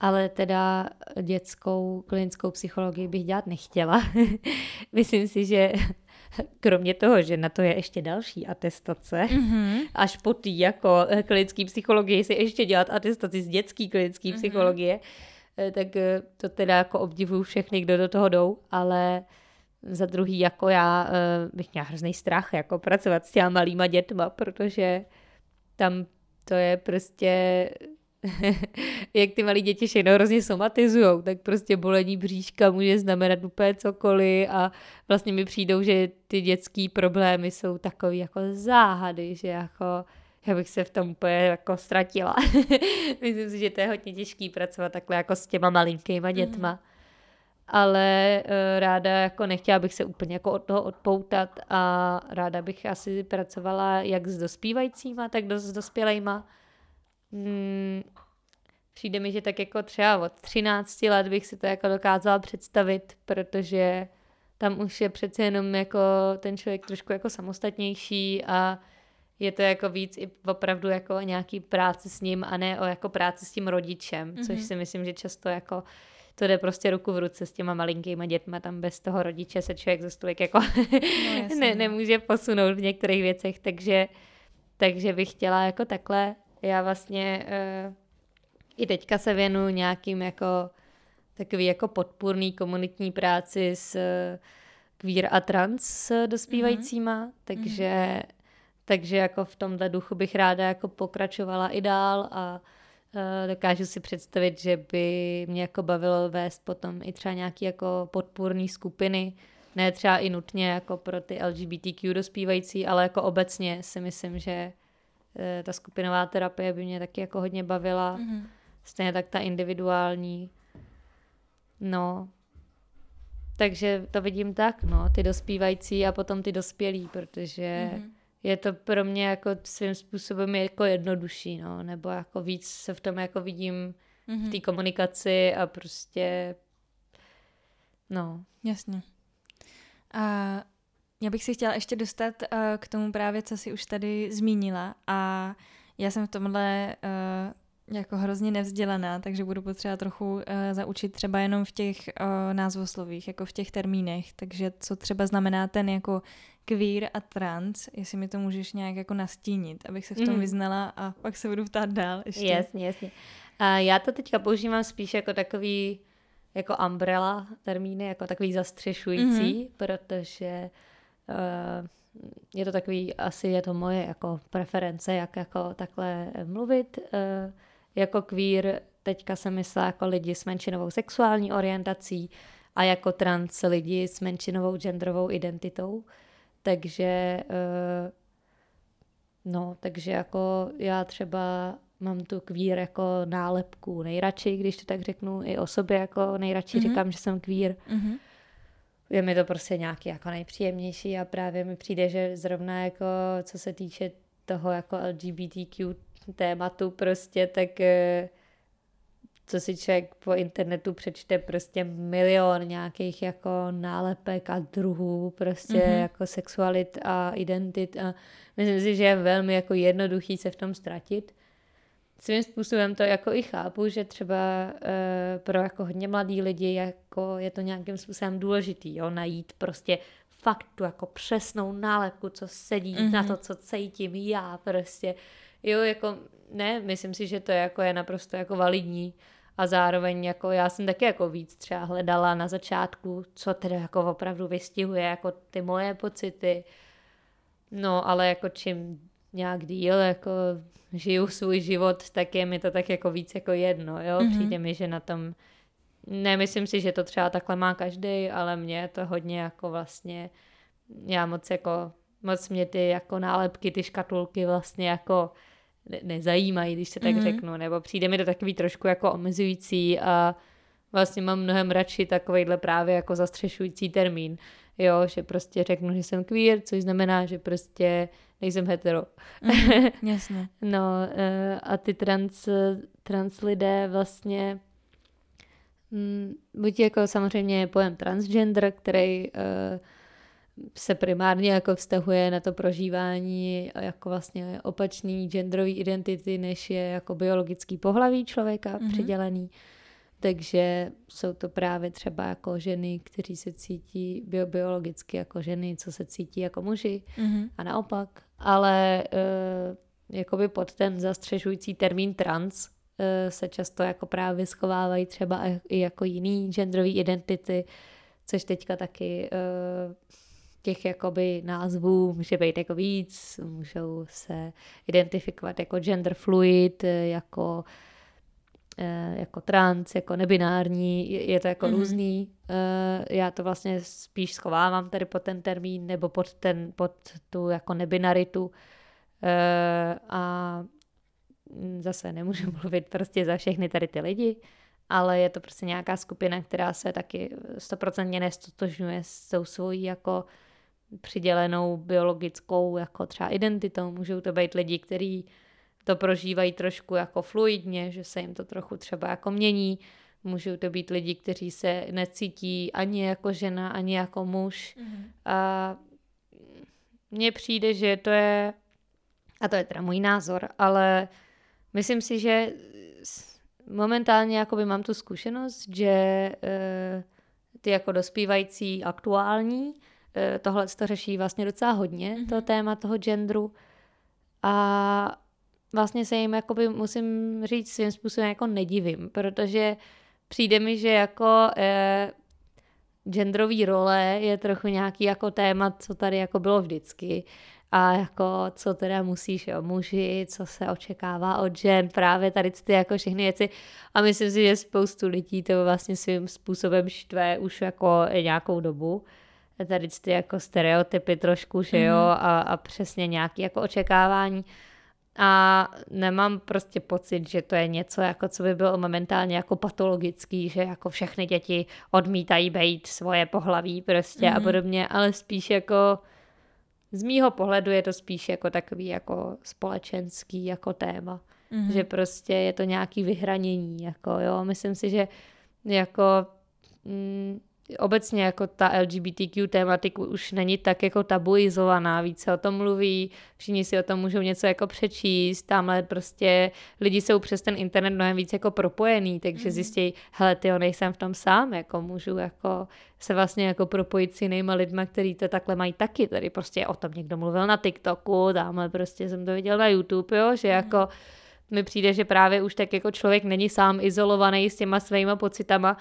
ale teda dětskou klinickou psychologii bych dělat nechtěla. Myslím si, že kromě toho, že na to je ještě další atestace, až po tý jako klinický psychologii si ještě dělat atestaci z dětský klinický psychologie, tak to teda jako obdivuju všechny, kdo do toho jdou, ale za druhý jako já bych měla hrozný strach jako pracovat s těma malýma dětma, protože tam to je prostě... jak ty malí děti všechno hrozně somatizujou, tak prostě bolení bříška může znamenat úplně cokoliv a vlastně mi přijdou, že ty dětský problémy jsou takový jako záhady, že jako já bych se v tom úplně jako ztratila. Myslím si, že to je hodně těžký pracovat takhle jako s těma malinkýma dětma. Ale ráda jako nechtěla bych se úplně jako od toho odpoutat a ráda bych asi pracovala jak s dospívajícíma, tak s dospělejma. Přijde mi, že tak jako třeba od 13 let bych si to jako dokázala představit, protože tam už je přece jenom jako ten člověk trošku jako samostatnější a je to jako víc i opravdu jako o nějaký práci s ním a ne o jako práci s tím rodičem, což si myslím, že často jako to jde prostě ruku v ruce s těma malinkýma dětma, tam bez toho rodiče se člověk za stolik jako nemůže posunout v některých věcech, takže bych chtěla jako takhle. Já vlastně i teďka se věnuju nějakým jako takový jako podpůrný komunitní práci s queer a trans s dospívajícíma, takže jako v tomhle duchu bych ráda jako pokračovala i dál a dokážu si představit, že by mě jako bavilo vést potom i třeba nějaký jako podpůrný skupiny, ne třeba i nutně jako pro ty LGBTQ dospívající, ale jako obecně si myslím, že ta skupinová terapie by mě taky jako hodně bavila. Stejně tak ta individuální. No. Takže to vidím tak, no. Ty dospívající a potom ty dospělí, protože je to pro mě jako svým způsobem jako jednodušší, no. Nebo jako víc se v tom jako vidím v té komunikaci a prostě no. Jasně. A já bych si chtěla ještě dostat k tomu právě, co jsi už tady zmínila a já jsem v tomhle jako hrozně nevzdělaná, takže budu potřeba trochu zaučit třeba jenom v těch názvoslovích, jako v těch termínech, takže co třeba znamená ten jako queer a trans, jestli mi to můžeš nějak jako nastínit, abych se v tom vyznala a pak se budu ptát dál ještě. Jasně. A já to teďka používám spíš jako takový jako umbrella termíny, jako takový zastřešující, protože je to takový, asi je to moje jako preference, jak jako takhle mluvit. Jako queer teďka jsem myslela jako lidi s menšinovou sexuální orientací a jako trans lidi s menšinovou genderovou identitou. Takže jako já třeba mám tu queer jako nálepku nejradši, když to tak řeknu, i o sobě jako nejradši říkám, že jsem queer. Je mi to prostě nějaký jako nejpříjemnější a právě mi přijde, že zrovna jako co se týče toho jako LGBTQ tématu prostě, tak co si člověk po internetu přečte prostě milion nějakých jako nálepek a druhů prostě jako sexualit a identit a myslím si, že je velmi jako jednoduchý se v tom ztratit. Svým způsobem to jako i chápu, že třeba pro jako hodně mladý lidi jako je to nějakým způsobem důležitý, jo, najít prostě fakt tu jako přesnou nálepku, co sedí na to, co cítím já prostě. Jo, jako ne, myslím si, že to je naprosto jako validní A zároveň jako já jsem taky jako víc třeba hledala na začátku, co teda jako opravdu vystihuje jako ty moje pocity. No, ale jako čím nějak díl jako žiju svůj život, tak je mi to tak jako víc jako jedno, jo. Mm-hmm. Přijde mi, že na tom, nemyslím si, že to třeba takhle má každej, ale mě to hodně jako vlastně, já moc mě ty jako nálepky, ty škatulky vlastně jako nezajímají, když se tak řeknu, nebo přijde mi to takový trošku jako omezující a vlastně mám mnohem radši takovejhle právě jako zastřešující termín, jo, že prostě řeknu, že jsem queer, což znamená, že prostě nejsem hetero. Jasně. No a ty trans lidé vlastně buď jako samozřejmě pojem transgender, který se primárně jako vztahuje na to prožívání jako vlastně opačný genderový identity, než je jako biologický pohlaví člověka přidělený. Takže jsou to právě třeba jako ženy, kteří se cítí biologicky jako ženy, co se cítí jako muži a naopak. Ale jakoby pod ten zastřešující termín trans se často jako právě schovávají třeba i jako jiný genderový identity, což teďka taky těch jakoby názvů může být jako víc, můžou se identifikovat jako gender fluid, jako trans, jako nebinární, je to jako různý. Já to vlastně spíš schovávám tady pod ten termín nebo pod tu jako nebinaritu a zase nemůžu mluvit prostě za všechny tady ty lidi, ale je to prostě nějaká skupina, která se taky 100% nestotožňuje s tou svojí jako přidělenou biologickou jako třeba identitou. Můžou to být lidi, kteří to prožívají trošku jako fluidně, že se jim to trochu třeba jako mění. Můžou to být lidi, kteří se necítí ani jako žena, ani jako muž. A mně přijde, že to je, a to je teda můj názor, ale myslím si, že momentálně jakoby mám tu zkušenost, že ty jako dospívající aktuální tohle to řeší vlastně docela hodně, to téma toho genderu, a vlastně se jim jakoby, musím říct, svým způsobem jako nedivím, protože přijde mi, že jako genderový role je trochu nějaký jako téma, co tady jako bylo vždycky. A jako co teda musíš, jo, muži, co se očekává od žen, právě tady ty jako všechny věci. A myslím si, že spoustu lidí to vlastně svým způsobem štve už jako nějakou dobu. Tady ty jako stereotypy trošku, že jo, a přesně nějaké jako očekávání. A nemám prostě pocit, že to je něco, jako co by bylo momentálně jako patologický, že jako všechny děti odmítají být svoje pohlaví prostě a podobně, ale spíš jako z mýho pohledu je to spíš jako takový jako společenský jako téma, že prostě je to nějaký vyhranění, jako jo, myslím si, že jako obecně jako ta LGBTQ tématika už není tak jako tabuizovaná, víc se o tom mluví, všichni si o tom můžou něco jako přečíst, tamhle prostě lidi jsou přes ten internet mnohem víc jako propojený, takže zjistějí, hele tyjo, nejsem v tom sám, jako můžu jako se vlastně jako propojit s jinýma lidma, kteří to takhle mají taky, tady prostě o tom někdo mluvil na TikToku, tamhle prostě jsem to viděl na YouTube, jo, že jako mi přijde, že právě už tak jako člověk není sám izolovaný s těma svýma pocitama.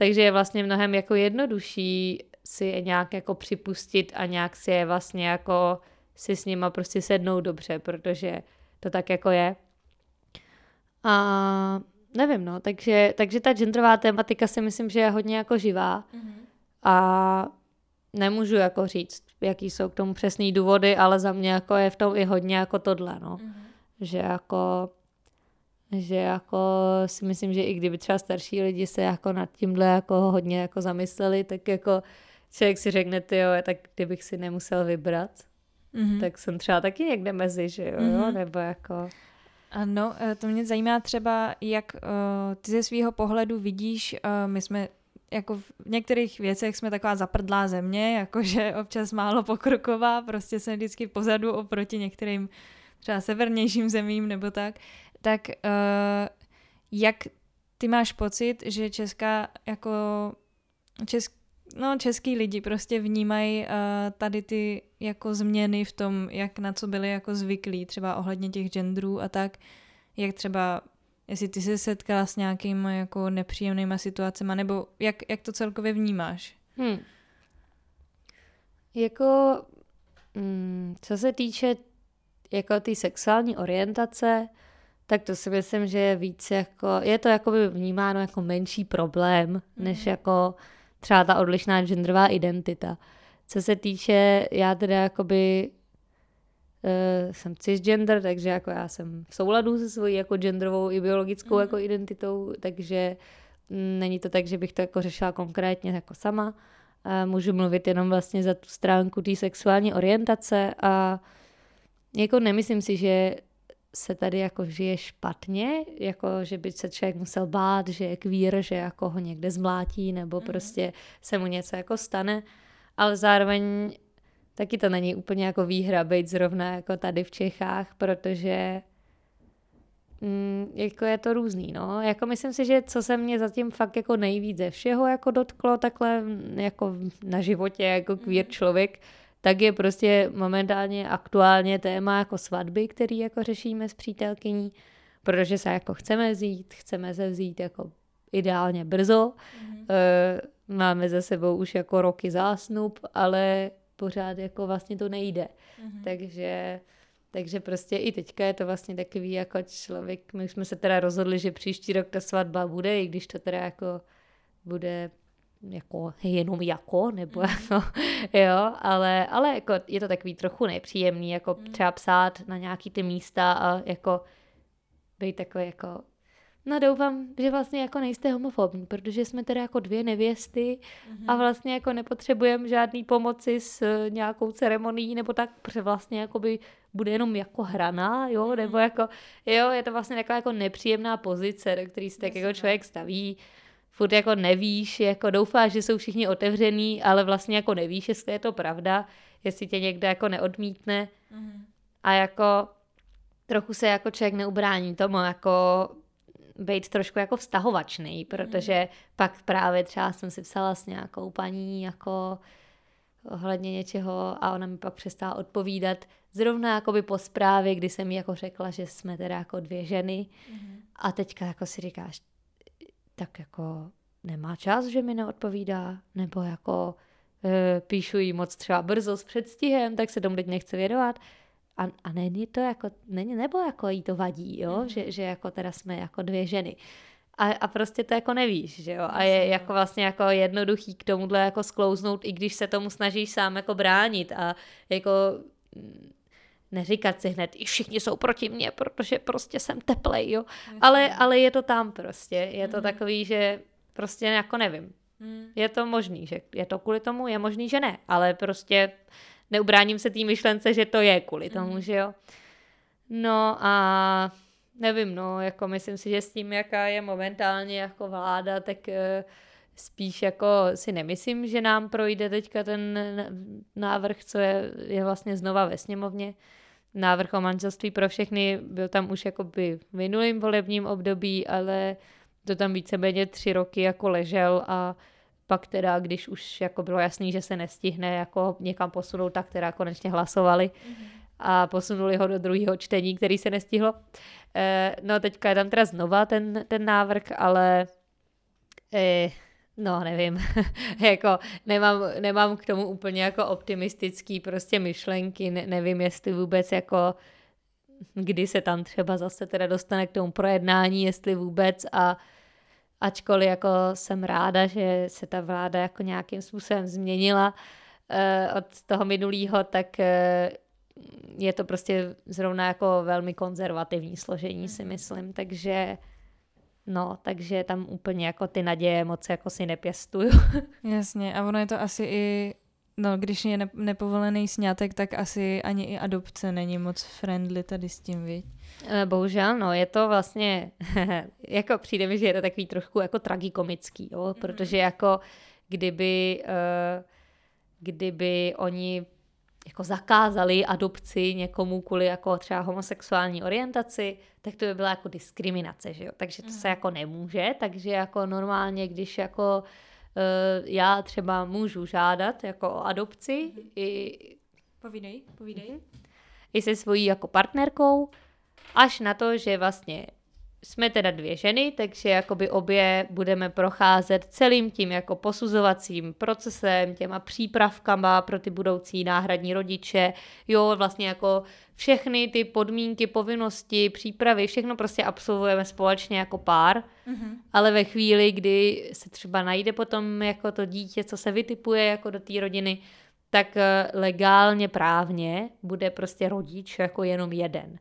Takže je vlastně mnohem jako jednodušší si je nějak jako připustit a nějak si je vlastně jako si s nima prostě sednout dobře, protože to tak jako je. A nevím, no, takže ta genderová tematika si myslím, že je hodně jako živá a nemůžu jako říct, jaký jsou k tomu přesný důvody, ale za mě jako je v tom i hodně jako tohle, no. Že jako si myslím, že i kdyby třeba starší lidi se jako nad tímhle jako hodně jako zamysleli, tak jako člověk si řekne, tyjo, tak kdybych si nemusel vybrat, tak jsem třeba taky někde mezi, že jo, nebo jako... Ano, to mě zajímá třeba, jak ty ze svého pohledu vidíš, my jsme jako v některých věcech jsme taková zaprdlá země, jakože občas málo pokroková, prostě jsem vždycky pozadu oproti některým třeba severnějším zemím nebo tak jak ty máš pocit, že český lidi prostě vnímají tady ty jako změny v tom, jak na co byli jako zvyklí, třeba ohledně těch genderů a tak, jak třeba Jestli ty se setkala s nějakýma jako nepříjemnýma situacema, nebo jak to celkově vnímáš? Jako, co se týče jako té sexuální orientace, tak to si myslím, že je víc jako, je to jakoby vnímáno jako menší problém, než jako třeba ta odlišná genderová identita. Co se týče, já teda jakoby jsem cisgender, takže jako já jsem v souladu se svojí jako genderovou i biologickou jako identitou, takže není to tak, že bych to jako řešila konkrétně jako sama. Můžu mluvit jenom vlastně za tu stránku té sexuální orientace a jako nemyslím si, že se tady jako žije špatně, jako že by se člověk musel bát, že je queer, že jako ho někde zmlátí nebo prostě se mu něco jako stane, ale zároveň taky to není úplně jako výhra být zrovna jako tady v Čechách, protože jako je to různý, no. Jako myslím si, že co se mě zatím fakt jako nejvíc ze všeho jako dotklo takhle jako na životě jako queer člověk, tak je prostě momentálně aktuálně téma jako svatby, který jako řešíme s přítelkyní, protože se jako chceme se vzít jako ideálně brzo. Máme za sebou už jako roky zásnub, ale pořád jako vlastně to nejde. Takže prostě i teďka je to vlastně takový jako člověk, my jsme se teda rozhodli, že příští rok ta svatba bude, i když to teda jako bude jako jenom jako, nebo jako, jo, ale jako je to takový trochu nepříjemný, jako třeba psát na nějaký ty místa a jako být takový jako, no doufám, že vlastně jako nejste homofobní, protože jsme teda jako dvě nevěsty a vlastně jako nepotřebujeme žádný pomoci s nějakou ceremonií nebo tak, protože vlastně jako by bude jenom jako hrana, jo, nebo jako, jo, je to vlastně taková jako nepříjemná pozice, do který se tak jako člověk staví. Furt jako nevíš, jako doufáš, že jsou všichni otevřený, ale vlastně jako nevíš, jestli je to pravda, jestli tě někdo jako neodmítne a jako trochu se jako člověk neubrání tomu jako být trošku jako vztahovačný, protože pak právě třeba jsem si psala s nějakou paní jako ohledně něčeho a ona mi pak přestala odpovídat zrovna jakoby po zprávě, kdy jsem jí jako řekla, že jsme teda jako dvě ženy a teďka jako si říkáš, tak jako nemá čas, že mi neodpovídá, nebo jako píšu jí moc třeba brzo s předstihem, tak se tomu teď nechce věnovat. A není to jako, není, nebo jako jí to vadí, jo? Že jako teda jsme jako dvě ženy. A prostě to jako nevíš, že jo? A je jako vlastně jako jednoduchý k tomuhle jako sklouznout, i když se tomu snažíš sám jako bránit a jako neříkat si hned, i všichni jsou proti mně, protože prostě jsem teplej, jo. Ale je to tam prostě. Je to takový, že prostě jako nevím. Je to možný, že je to kvůli tomu, je možný, že ne. Ale prostě neubráním se té myšlence, že to je kvůli tomu, že jo. No a nevím, no, jako myslím si, že s tím, jaká je momentálně jako vláda, tak spíš jako si nemyslím, že nám projde teďka ten návrh, co je vlastně znova ve sněmovně. Návrh o manželství pro všechny byl tam už jakoby v minulým volebním období, ale to tam víceméně 3 roky jako ležel a pak teda, když už jako bylo jasný, že se nestihne jako někam posunout, tak teda konečně hlasovali a posunuli ho do 2. čtení, který se nestihlo. No teďka je tam teda znova ten návrh, ale no, nevím, jako nemám k tomu úplně jako optimistický prostě myšlenky, nevím, jestli vůbec jako, kdy se tam třeba zase teda dostane k tomu projednání, jestli vůbec a ačkoliv jako jsem ráda, že se ta vláda jako nějakým způsobem změnila od toho minulýho, tak je to prostě zrovna jako velmi konzervativní složení, si myslím, takže no, takže tam úplně jako ty naděje moc jako si nepěstuju. Jasně, a ono je to asi i, no když je nepovolený sňatek, tak asi ani i adopce není moc friendly tady s tím, viď? Bohužel, no, je to vlastně, jako přijde mi, že je to takový trošku jako tragikomický, jo, protože jako kdyby oni jako zakázali adopci někomu kvůli jako třeba homosexuální orientaci, tak to by byla jako diskriminace, že jo? Takže to se jako nemůže, takže jako normálně, když jako já třeba můžu žádat jako o adopci i... Povídej. I se svojí jako partnerkou, až na to, že vlastně jsme teda dvě ženy, takže jakoby obě budeme procházet celým tím jako posuzovacím procesem, těma přípravkama pro ty budoucí náhradní rodiče, jo, vlastně jako všechny ty podmínky, povinnosti, přípravy, všechno prostě absolvujeme společně jako pár, ale ve chvíli, kdy se třeba najde potom jako to dítě, co se vytipuje jako do té rodiny, tak legálně právně bude prostě rodič jako jenom jeden.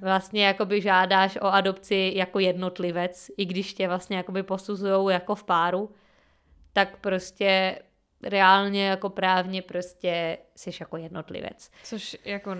Vlastně jakoby žádáš o adopci jako jednotlivec, i když tě vlastně jakoby posuzujou jako v páru, tak prostě reálně jako právně prostě jsi jako jednotlivec. Což jako,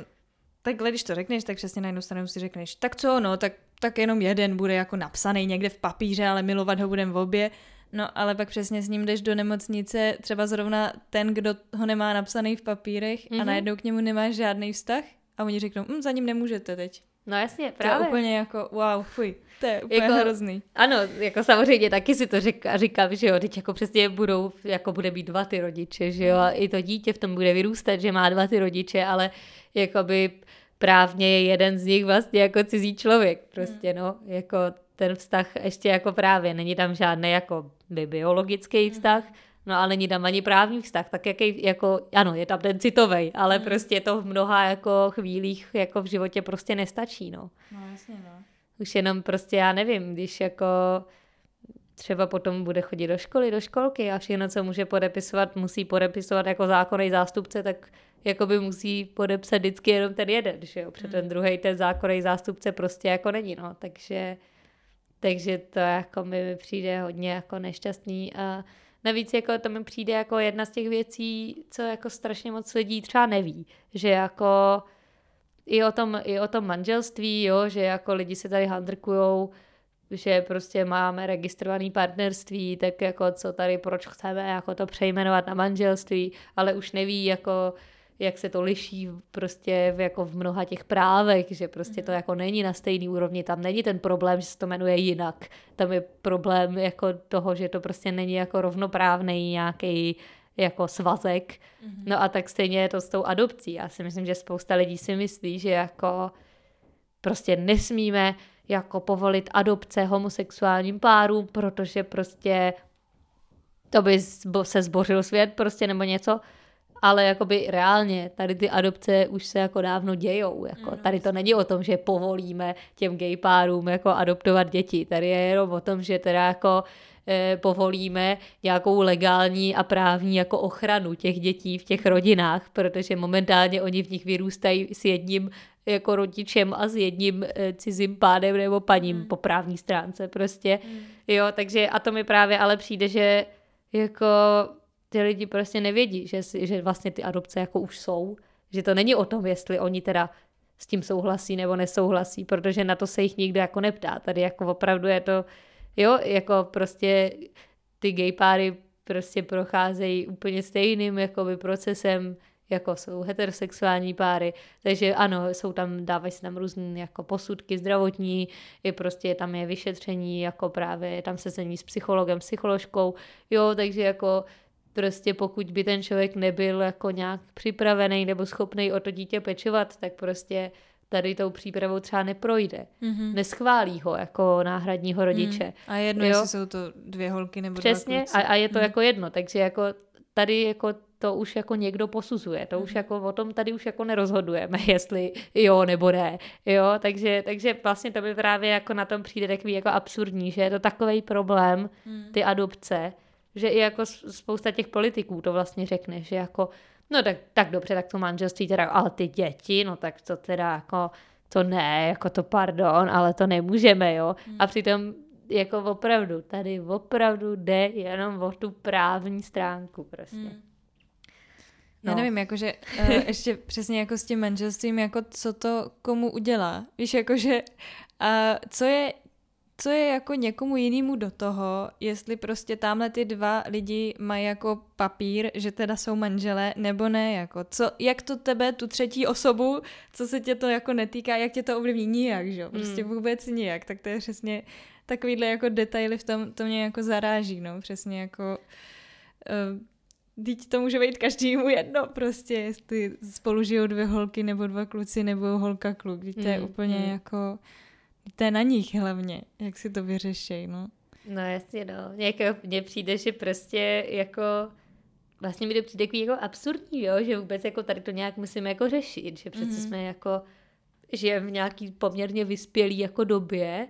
takhle když to řekneš, tak přesně na jednu stranu si řekneš, tak co, no, tak jenom jeden bude jako napsaný někde v papíře, ale milovat ho budeme v obě. No ale pak přesně s ním jdeš do nemocnice, třeba zrovna ten, kdo ho nemá napsaný v papírech a najednou k němu nemáš žádný vztah a oni řeknou, za ním nemůžete teď. No jasně, právě. To je úplně jako wow, fuj, to je úplně jako hrozný. Ano, jako samozřejmě taky si to říkám, že jo, teď jako přesně budou, jako bude být dva ty rodiče, že jo, a i to dítě v tom bude vyrůstat, že má dva ty rodiče, ale jakoby právně je jeden z nich vlastně jako cizí člověk, prostě no, jako ten vztah ještě jako právě, není tam žádný jako biologický vztah, no ale není tam ani právní vztah, tak jaký, jako, ano, je tam ten citovej, ale prostě to v mnoha jako chvílích jako v životě prostě nestačí, no. No jasně, no. Už jenom prostě já nevím, když jako třeba potom bude chodit do školy, do školky a všechno, co může podepisovat, musí podepisovat jako zákonný zástupce, tak jako by musí podepsat vždycky jenom ten jeden, že jo, protože ten druhej, ten zákonný zástupce prostě jako není, no, takže to jako mi přijde hodně jako nešťastný a navíc jako to mi přijde jako jedna z těch věcí, co jako strašně moc lidí třeba neví, že jako i o tom manželství, jo, že jako lidi se tady handrkujou, že prostě máme registrovaný partnerství, tak jako co tady, proč chceme jako to přejmenovat na manželství, ale už neví jako jak se to liší prostě jako v mnoha těch právech, že prostě to jako není na stejný úrovni, tam není ten problém, že se to jmenuje jinak, tam je problém jako toho, že to prostě není jako rovnoprávný nějaký jako svazek, no a tak stejně je to s tou adopcí, já si myslím, že spousta lidí si myslí, že jako prostě nesmíme jako povolit adopce homosexuálním párům, protože prostě to by se zbořil svět prostě nebo něco. Ale jakoby reálně tady ty adopce už se jako dávno dějou. Jako. Tady to není o tom, že povolíme těm gay párům jako adoptovat děti. Tady je jenom o tom, že teda jako povolíme nějakou legální a právní jako ochranu těch dětí v těch rodinách, protože momentálně oni v nich vyrůstají s jedním jako rodičem a s jedním cizím pánem nebo paním po právní stránce prostě. Jo, takže a to mi právě ale přijde, že jako ty lidi prostě nevědí, že vlastně ty adopce jako už jsou, že to není o tom, jestli oni teda s tím souhlasí nebo nesouhlasí, protože na to se jich nikdo jako neptá. Tady jako opravdu je to, jo, jako prostě ty gay páry prostě procházejí úplně stejným jakoby procesem, jako jsou heterosexuální páry, takže ano, jsou tam, dávají se tam různé jako posudky zdravotní, je prostě tam je vyšetření, jako právě tam se sezení s psychologem, psycholožkou, jo, takže jako prostě pokud by ten člověk nebyl jako nějak připravený nebo schopný o to dítě pečovat, tak prostě tady tou přípravou třeba neprojde. Neschválí ho jako náhradního rodiče. A jedno, jo? Jestli jsou to dvě holky nebo přesně, dva kluci. A je to jako jedno, takže jako tady jako to už jako někdo posuzuje, to už jako o tom tady už jako nerozhodujeme, jestli jo nebo ne, jo, takže vlastně to by právě jako na tom přijde takový jako absurdní, že je to takovej problém, ty adopce, že i jako spousta těch politiků to vlastně řekne, že jako, no tak dobře, tak to manželství teda, ale ty děti, no tak to teda jako, to ne, jako to pardon, ale to nemůžeme, jo. A přitom jako opravdu, tady opravdu jde jenom o tu právní stránku prostě. Já nevím, jakože ještě přesně jako s tím manželstvím, jako co to komu udělá. Víš, jakože co je jako někomu jinému do toho, jestli prostě tamhle ty dva lidi mají jako papír, že teda jsou manželé, nebo ne, jako co, jak to tebe, tu třetí osobu, co se tě to jako netýká, jak tě to ovlivní, nijak, že jo, prostě vůbec nijak, tak to je přesně takovýhle jako detaily v tom, to mě jako zaráží, no, přesně jako teď to může být každému jedno, prostě, jestli spolu žijou dvě holky, nebo dva kluci, nebo holka kluk, teď to je úplně jako To je na nich hlavně, jak si to vyřešej, no. No jasně, no. Mně přijde, že prostě jako... Vlastně mi to přijde takový jako absurdní, jo? Že vůbec jako tady to nějak musíme jako řešit, že přece jsme jako... Žijeme v nějaký poměrně vyspělý jako době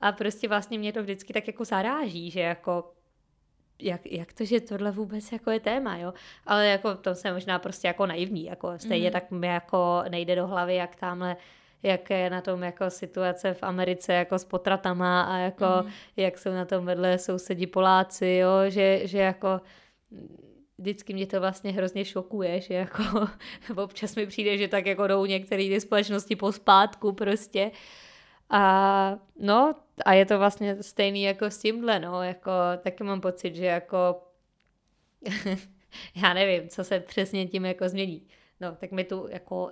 a prostě vlastně mě to vždycky tak jako zaráží, že jako... Jak to, že tohle vůbec jako je téma, jo? Ale jako to jsem možná prostě jako naivní, jako stejně tak mi jako nejde do hlavy, jak tamhle... jak je na tom jako situace v Americe jako s potratama a jako jak jsou na tom vedle sousedí Poláci, jo, že jako vždycky mě to vlastně hrozně šokuje, že jako občas mi přijde, že tak jako jdou některé ty společnosti pospátku prostě a no a je to vlastně stejný jako s tímhle, no, jako taky mám pocit, že jako já nevím, co se přesně tím jako změní. No, tak my tu jako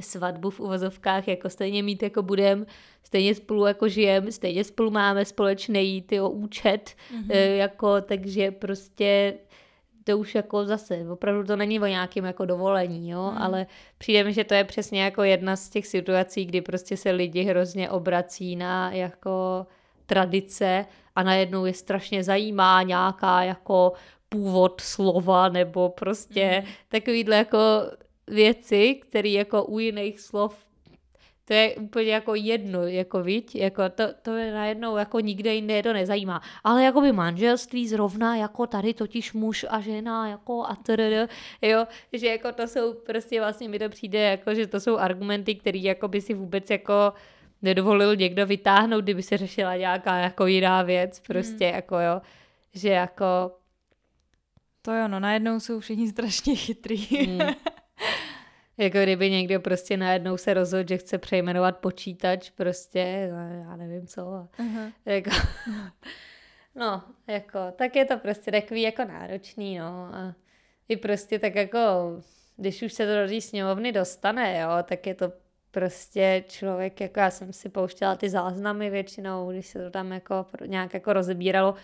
svatbu v uvozovkách jako stejně mít jako budem, stejně spolu jako žijem, stejně spolu máme společný tyjo, účet, jako, takže prostě to už jako zase, opravdu to není o nějakém jako dovolení, jo, ale přijde mi, že to je přesně jako jedna z těch situací, kdy prostě se lidi hrozně obrací na jako tradice a najednou je strašně zajímá nějaká jako původ slova nebo prostě takovýhle jako věci, které jako u jiných slov, to je úplně jako jedno, jako viď, jako to je najednou jako nikde jinde to nezajímá. Ale jako by manželství zrovna jako tady totiž muž a žena jako a trd, jo, že jako to jsou prostě vlastně mi to přijde jako, že to jsou argumenty, které jako by si vůbec jako nedovolil někdo vytáhnout, kdyby se řešila nějaká jako jiná věc, prostě jako jo, že jako to jo, no najednou jsou všichni strašně chytrý. Jako kdyby někdo prostě najednou se rozhodl, že chce přejmenovat počítač, prostě, no, já nevím co. Jako, no, jako, tak je to prostě takový jako náročný, no. A i prostě tak jako, když už se to do té sněmovny dostane, jo, tak je to prostě člověk, jako já jsem si pouštěla ty záznamy většinou, když se to tam jako nějak jako rozebíralo,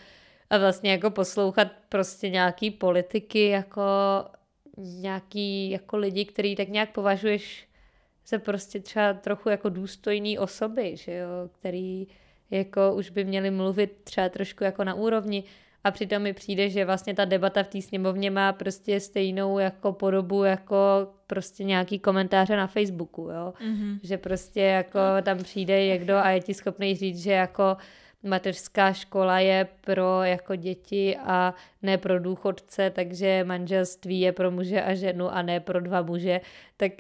a vlastně jako poslouchat prostě nějaký politiky, jako nějaký jako lidi, který tak nějak považuješ se prostě třeba trochu jako důstojný osoby, že jo, který jako už by měli mluvit třeba trošku jako na úrovni a přitom mi přijde, že vlastně ta debata v té sněmovně má prostě stejnou jako podobu jako prostě nějaký komentáře na Facebooku, jo, že prostě jako tam přijde někdo a je ti schopný říct, že jako mateřská škola je pro jako děti a ne pro důchodce, takže manželství je pro muže a ženu a ne pro dva muže. Tak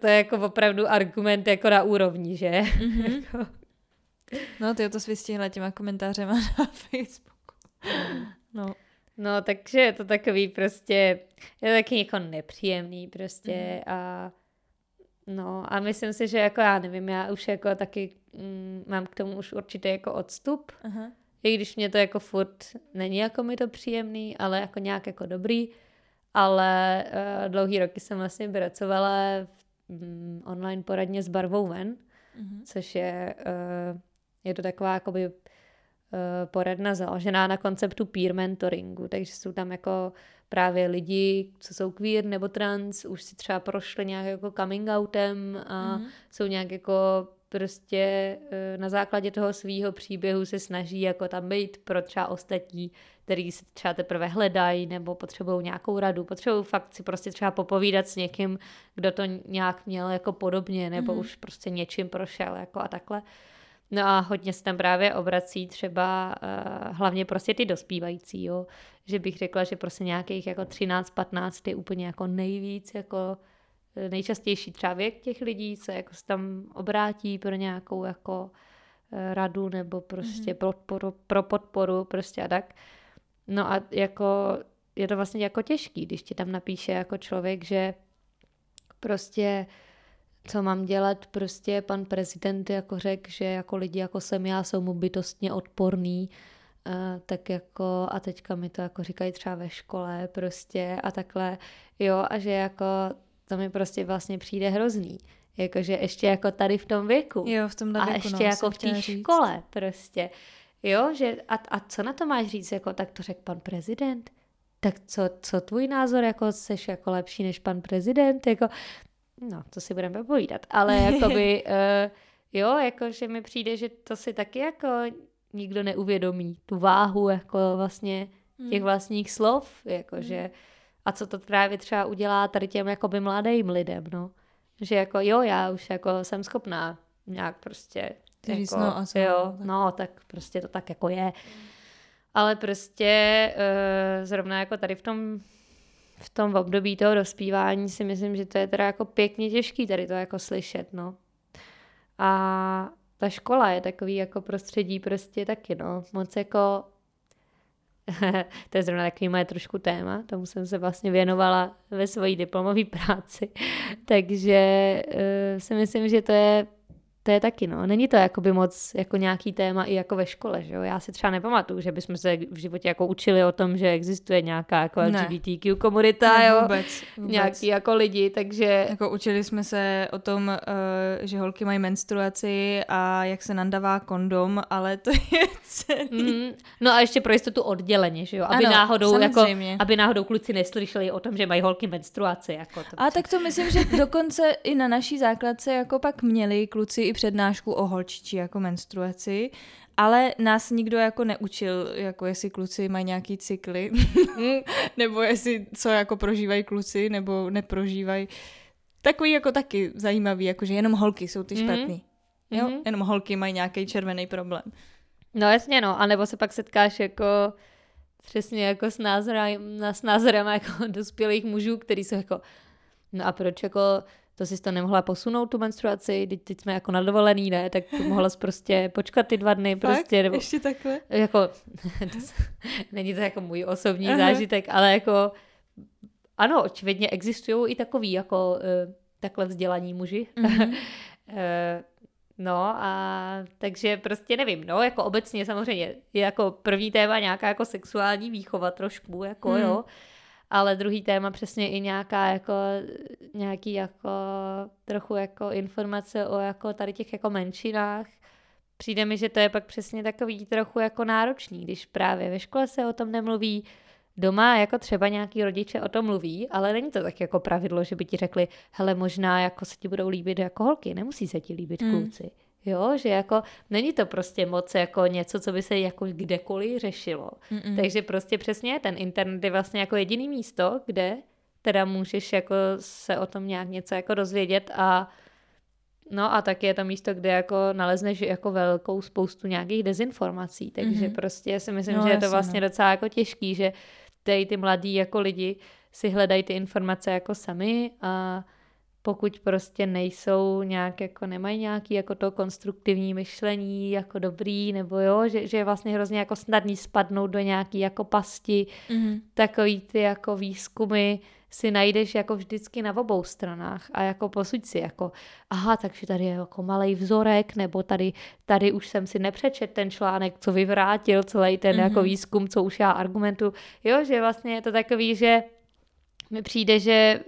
to je jako opravdu argument jako na úrovni, že? No ty to jsi vystihla těma komentářema na Facebooku. No takže je to takový prostě, je to taky jako nepříjemný prostě a no a myslím si, že jako já nevím, já už jako taky mám k tomu už určitě jako odstup, i když mě to jako furt není jako mi to příjemný, ale jako nějak jako dobrý, ale dlouhý roky jsem vlastně pracovala online poradně s Barvou ven, což je to taková jakoby poradna založená na konceptu peer mentoringu, takže jsou tam jako právě lidi, co jsou queer nebo trans, už si třeba prošli nějak jako coming outem a jsou nějak jako prostě na základě toho svýho příběhu se snaží jako tam být pro třeba ostatní, který se třeba teprve hledají nebo potřebují nějakou radu, potřebují fakt si prostě třeba popovídat s někým, kdo to nějak měl jako podobně nebo už prostě něčím prošel jako a takhle. No a hodně se tam právě obrací třeba hlavně prostě ty dospívající, jo? Že bych řekla, že prostě nějakých jako 13-15 je úplně jako nejvíc, jako nejčastější třeba věk těch lidí, co jako se tam obrátí pro nějakou jako radu nebo prostě pro podporu prostě a tak. No a jako je to vlastně jako těžký, když ti tam napíše jako člověk, že prostě co mám dělat, prostě pan prezident jako řekl, že jako lidi jako jsem já jsou mu bytostně odporný, tak jako a teďka mi to jako říkají třeba ve škole prostě a takhle, jo, a že jako to mi prostě vlastně přijde hrozný, jakože ještě jako tady v tom věku, jo, v tomhle věku a ještě no, jako v té škole prostě, jo, že a co na to máš říct, jako tak to řekl pan prezident, tak co tvůj názor, jako seš jako lepší než pan prezident, jako no, to si budeme povídat, ale jakoby jo, jakože mi přijde, že to si taky jako nikdo neuvědomí, tu váhu jako vlastně těch vlastních slov, jakože a co to právě třeba udělá tady těm jakoby mladým lidem, no. Že jako jo, já už jako jsem schopná nějak prostě jako, jo, no, tak prostě to tak jako je. Ale prostě zrovna jako tady v tom období toho dospívání si myslím, že to je teda jako pěkně těžký tady to jako slyšet, no. A ta škola je takový jako prostředí prostě taky, no. Moc jako to je zrovna takový moje trošku téma, tomu jsem se vlastně věnovala ve svojí diplomové práci. Takže si myslím, že to je taky, no. Není to jakoby moc jako nějaký téma i jako ve škole, že jo. Já si třeba nepamatuju, že bychom se v životě jako učili o tom, že existuje nějaká jako LGBTQ komunita, ne, jo. Vůbec. Nějaký jako lidi, takže... Jako učili jsme se o tom, že holky mají menstruaci a jak se nandavá kondom, ale to je celý. No a ještě pro jistotu odděleně, že jo. Aby ano, náhodou, jako, aby náhodou kluci neslyšeli o tom, že mají holky menstruaci. Jako to. A tak to myslím, že dokonce i na naší základce jako pak měli kluci i přednášku o holčičí jako menstruaci, ale nás nikdo jako neučil, jako jestli kluci mají nějaký cykly, nebo jestli co jako prožívají kluci, nebo neprožívají. Takový jako taky zajímavý, jako že jenom holky jsou ty špatný. Jo? Jenom holky mají nějaký červený problém. No jasně, no. A nebo se pak setkáš jako přesně jako s názorem jako dospělých mužů, který jsou jako, no a proč jako to jsi to nemohla posunout, tu menstruaci, teď jsme jako nadovolený, ne, tak mohla jsi prostě počkat ty 2 dny. Prostě, nebo, ještě takhle? Jako, není to jako můj osobní zážitek, ale jako, ano, očividně existují i takový jako takhle vzdělaní muži. No a takže prostě nevím, no, jako obecně samozřejmě je jako první téma nějaká jako sexuální výchova trošku, jako jo. Ale druhý téma přesně i nějaký trochu jako informace o jako tady těch jako menšinách. Přijde mi, že to je pak přesně takový trochu jako náročný, když právě ve škole se o tom nemluví, doma jako třeba nějaký rodiče o tom mluví, ale není to tak jako pravidlo, že by ti řekli, hele, možná jako se ti budou líbit jako holky, nemusí se ti líbit kluci. Jo, že jako není to prostě moc jako něco, co by se jako kdekoliv řešilo. Takže prostě přesně ten internet je vlastně jako jediný místo, kde teda můžeš jako se o tom nějak něco jako dozvědět a no a taky je to místo, kde jako nalezneš jako velkou spoustu nějakých dezinformací, takže prostě si myslím, no, že je to vlastně docela jako těžký, že tady ty mladí jako lidi si hledají ty informace jako sami a pokud prostě nejsou nějak, jako nemají nějaký jako to konstruktivní myšlení, jako dobrý, nebo jo, že je vlastně hrozně jako snadný spadnout do nějaký jako pasti, takový ty jako výzkumy si najdeš jako vždycky na obou stranách a jako posuď si jako, aha, takže tady je jako malej vzorek, nebo tady už jsem si nepřečet ten článek, co vyvrátil celý ten jako výzkum, co už já argumentu, jo, že vlastně je to takový, že mi přijde, že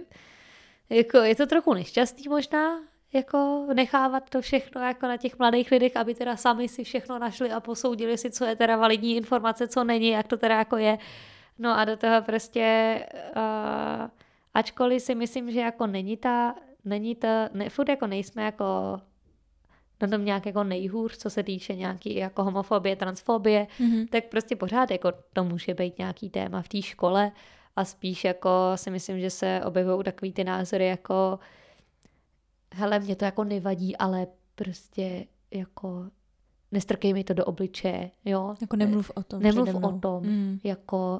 jako je to trochu nešťastný možná, jako nechávat to všechno jako na těch mladých lidech, aby teda sami si všechno našli a posoudili si, co je teda validní informace, co není, jak to teda jako je. No a do toho prostě, ačkoliv si myslím, že jako furt jako nejsme jako na tom nějak jako nejhůř, co se týče nějaký jako homofobie, transfobie, tak prostě pořád jako to může být nějaký téma v té škole. A spíš jako si myslím, že se objevují takový ty názory jako hele, mě to jako nevadí, ale prostě jako nestrkej mi to do obličeje, jo. Jako nemluv o tom. Jako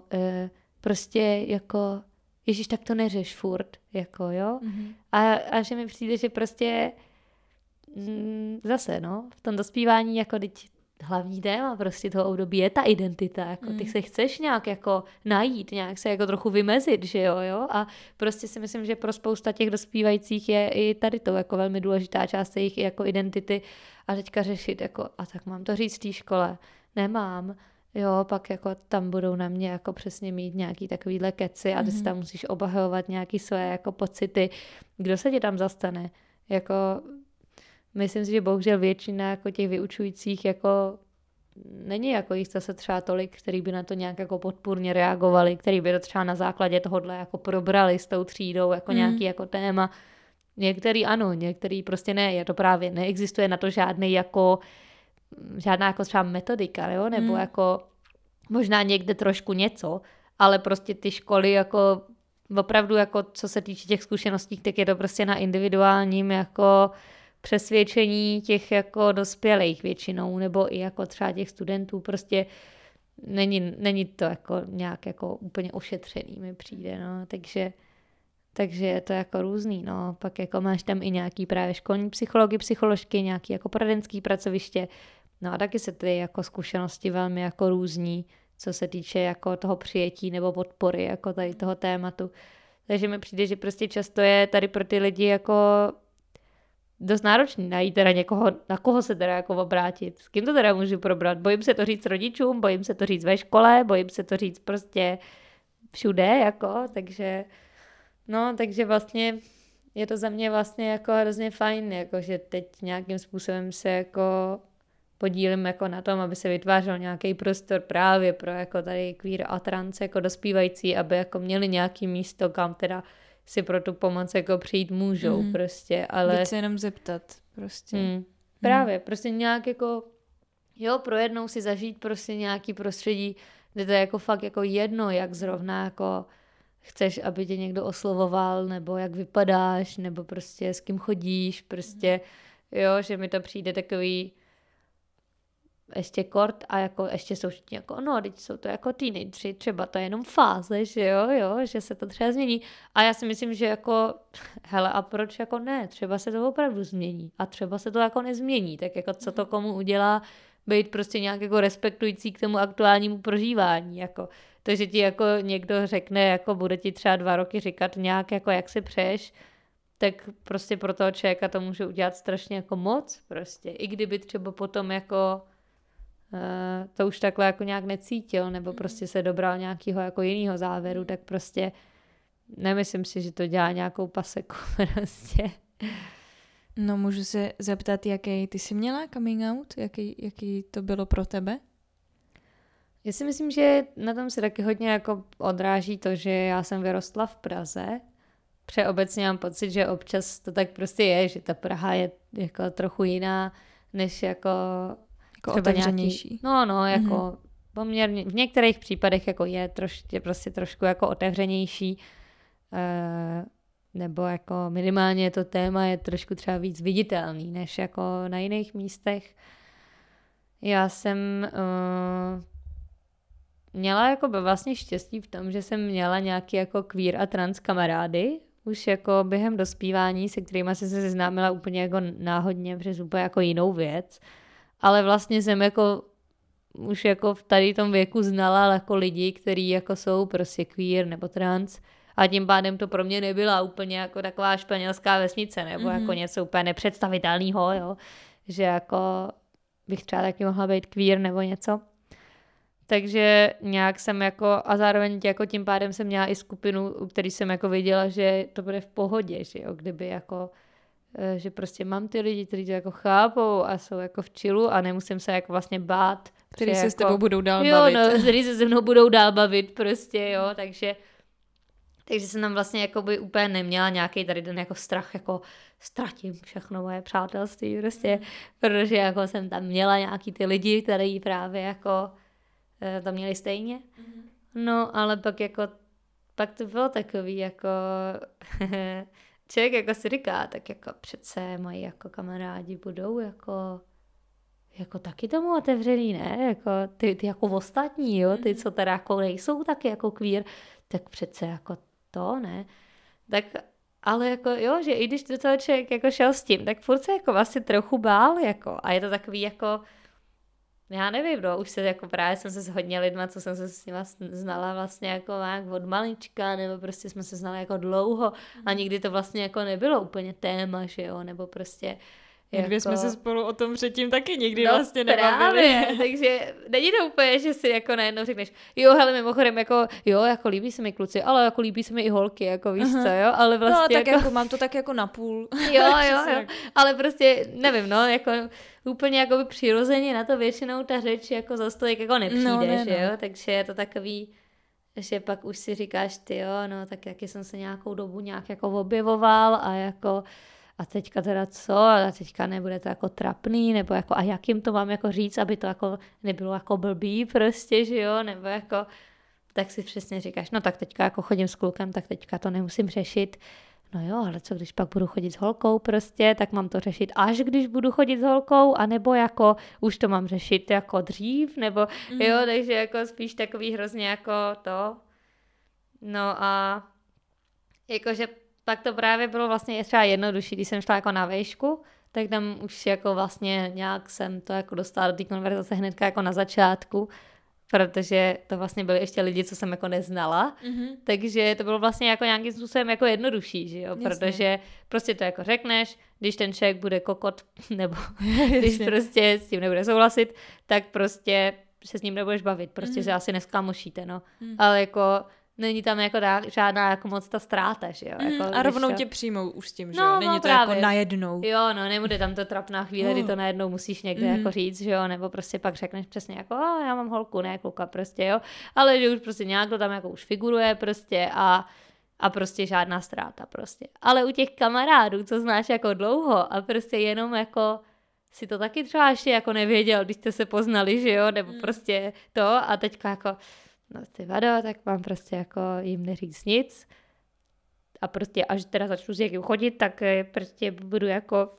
prostě jako ježiš, tak to neřeš furt, jako jo. A že mi přijde, že prostě zase, no, v tom dospívání jako teď hlavní téma prostě toho období je ta identita, jako ty se chceš nějak jako najít, nějak se jako trochu vymezit, že jo, a prostě si myslím, že pro spousta těch dospívajících je i tady to jako velmi důležitá část jejich jako identity a teďka řešit jako, a tak mám to říct v té škole, nemám, jo, pak jako tam budou na mě jako přesně mít nějaký takovýhle keci a ty si tam musíš obhajovat nějaký své jako pocity, kdo se ti tam zastane, jako myslím si, že bohužel většina jako těch vyučujících jako není jako jich zase třeba tolik, který by na to nějak jako podpůrně reagovali, který by to třeba na základě tohodle jako probrali s tou třídou jako nějaký jako téma. Některý ano, některý prostě ne. Je to právě, neexistuje na to žádná třeba metodika, jo? Nebo jako možná někde trošku něco, ale prostě ty školy jako opravdu jako co se týče těch zkušeností, tak je to prostě na individuálním jako přesvědčení těch jako dospělých většinou, nebo i jako třeba těch studentů, prostě není to jako nějak jako úplně ošetřený mi přijde, no, takže je to jako různý, no, pak jako máš tam i nějaký právě školní psychologi, psycholožky, nějaký jako poradenský pracoviště, no a taky se ty jako zkušenosti velmi jako různí, co se týče jako toho přijetí nebo podpory jako tady toho tématu. Takže mi přijde, že prostě často je tady pro ty lidi jako dost náročný najít teda někoho, na koho se teda jako obrátit, s kým to teda můžu probrat. Bojím se to říct rodičům, bojím se to říct ve škole, bojím se to říct prostě všude, jako, takže no, takže vlastně je to za mě vlastně jako hrozně fajn, jako, že teď nějakým způsobem se jako podílím jako na tom, aby se vytvářel nějaký prostor právě pro jako tady queer a trans jako dospívající, aby jako měli nějaký místo, kam teda si pro tu pomoc jako přijít můžou prostě, ale... Víc se jenom zeptat prostě. Právě, prostě nějak jako, jo, pro jednou si zažít prostě nějaký prostředí, kde to je jako fakt jako jedno, jak zrovna jako chceš, aby tě někdo oslovoval, nebo jak vypadáš, nebo prostě s kým chodíš, prostě, jo, že mi to přijde takový ještě kort a jako ještě jsou všichni jako, no, teď jsou to jako teenageři, třeba to je jenom fáze, že jo, že se to třeba změní. A já si myslím, že jako, hele, a proč jako ne, třeba se to opravdu změní a třeba se to jako nezmění, tak jako co to komu udělá, být prostě nějak jako respektující k tomu aktuálnímu prožívání, jako. To, že ti jako někdo řekne, jako bude ti třeba 2 roky říkat nějak, jako jak si přeješ, tak prostě pro toho člověka to může udělat strašně jako moc prostě, i kdyby třeba potom jako to už takhle jako nějak necítil, nebo prostě se dobral nějakého jako jiného závěru, tak prostě nemyslím si, že to dělá nějakou paseku prostě. No, můžu se zeptat, jaký ty jsi měla coming out? Jaký to bylo pro tebe? Já si myslím, že na tom se taky hodně jako odráží to, že já jsem vyrostla v Praze. Přeobecně mám pocit, že občas to tak prostě je, že ta Praha je jako trochu jiná, než jako otevřenější. Nějaký, no, jako poměrně, v některých případech jako je prostě trošku jako otevřenější, nebo jako minimálně to téma je trošku třeba víc viditelný, než jako na jiných místech. Já jsem... měla jako vlastně štěstí v tom, že jsem měla nějaký jako queer a trans kamarády, už jako během dospívání, se kterými jsem se seznámila úplně jako náhodně přes úplně jako jinou věc, ale vlastně jsem jako už jako v tady tom věku znala jako lidi, kteří jako jsou prostě queer nebo trans a tím pádem to pro mě nebyla úplně jako taková španělská vesnice nebo jako něco úplně nepředstavitelného, jo, že jako bych třeba taky mohla být queer nebo něco. Takže nějak jsem jako, a zároveň jako tím pádem jsem měla i skupinu, u který jsem jako věděla, že to bude v pohodě, že jo, kdyby jako, že prostě mám ty lidi, kteří to jako chápou a jsou jako v chillu a nemusím se jako vlastně bát. Který se jako, s tebou budou dál bavit. Jo, no, který se se mnou budou dál bavit prostě, jo, takže jsem tam vlastně jako by úplně neměla nějaký tady ten jako strach, jako ztratím všechno moje přátelství prostě, protože jako jsem tam měla nějaký ty lidi, který právě jako to měli stejně. No, ale pak jako, pak to bylo takový jako, člověk jako si říká, tak jako přece moji jako kamarádi budou jako taky tomu otevřený, ne? Jako ty jako ostatní, jo? Ty, co teda jako nejsou taky jako queer, tak přece jako to, ne? Tak, ale jako jo, že i když do toho člověk jako šel s tím, tak furt se jako vlastně trochu bál, jako, a je to takový jako, já nevím, no, už se jako právě jsem se s hodně lidma, co jsem se s nima znala vlastně jako nějak od malička, nebo prostě jsme se znali jako dlouho a nikdy to vlastně jako nebylo úplně téma, že jo, nebo prostě jako... Někdy jsme se spolu o tom předtím taky nikdy vlastně nebavili. Takže není to úplně, že si jako najednou řekneš, jo, hele, mimochodem, jako, jo, jako líbí se mi kluci, ale jako líbí se mi i holky, jako víš co, jo, ale vlastně... No, tak jako mám to tak jako napůl. Jo, ale prostě, nevím, no, jako úplně jako by přirozeně na to většinou ta řeč jako za stolik jako nepřijde, no, že jo, takže je to takový, že pak už si říkáš, tyjo, no tak jak jsem se nějakou dobu nějak jako objevoval a jako a teďka teda co, a teďka nebude to jako trapný, nebo jako a jak jim to mám jako říct, aby to jako nebylo jako blbý prostě, že jo, nebo jako tak si přesně říkáš, no tak teďka jako chodím s klukem, tak teďka to nemusím řešit. No jo, ale co když pak budu chodit s holkou prostě, tak mám to řešit až když budu chodit s holkou, anebo jako už to mám řešit jako dřív, nebo jo, takže jako spíš takový hrozně jako to. No a jakože tak to právě bylo vlastně třeba jednodušší, když jsem šla jako na vejšku, tak tam už jako vlastně nějak jsem to jako dostala do té konverzace hnedka jako na začátku, protože to vlastně byly ještě lidi, co jsem jako neznala, takže to bylo vlastně jako nějakým způsobem jako jednodušší, že jo, protože prostě to jako řekneš, když ten člověk bude kokot, nebo když prostě s tím nebude souhlasit, tak prostě se s ním nebudeš bavit, prostě se asi neskámošíte, no, ale jako není tam jako žádná jako moc ta ztráta, že jo. Jako, a rovnou tě přijmou už s tím, že jo, no, není to právě jako najednou. Jo, no, nebude tam to trapná chvíle, kdy to najednou musíš někde jako říct, že jo, nebo prostě pak řekneš přesně jako, a já mám holku, ne kluka, prostě, jo, ale že už prostě nějak to tam jako už figuruje prostě a prostě žádná ztráta prostě. Ale u těch kamarádů, co znáš jako dlouho a prostě jenom jako si to taky třeba ještě jako nevěděl, když jste se poznali, že jo, nebo prostě to a teďka jako no ty vado, tak mám prostě jako jim neříct nic a prostě až teda začnu s někým chodit, tak prostě budu jako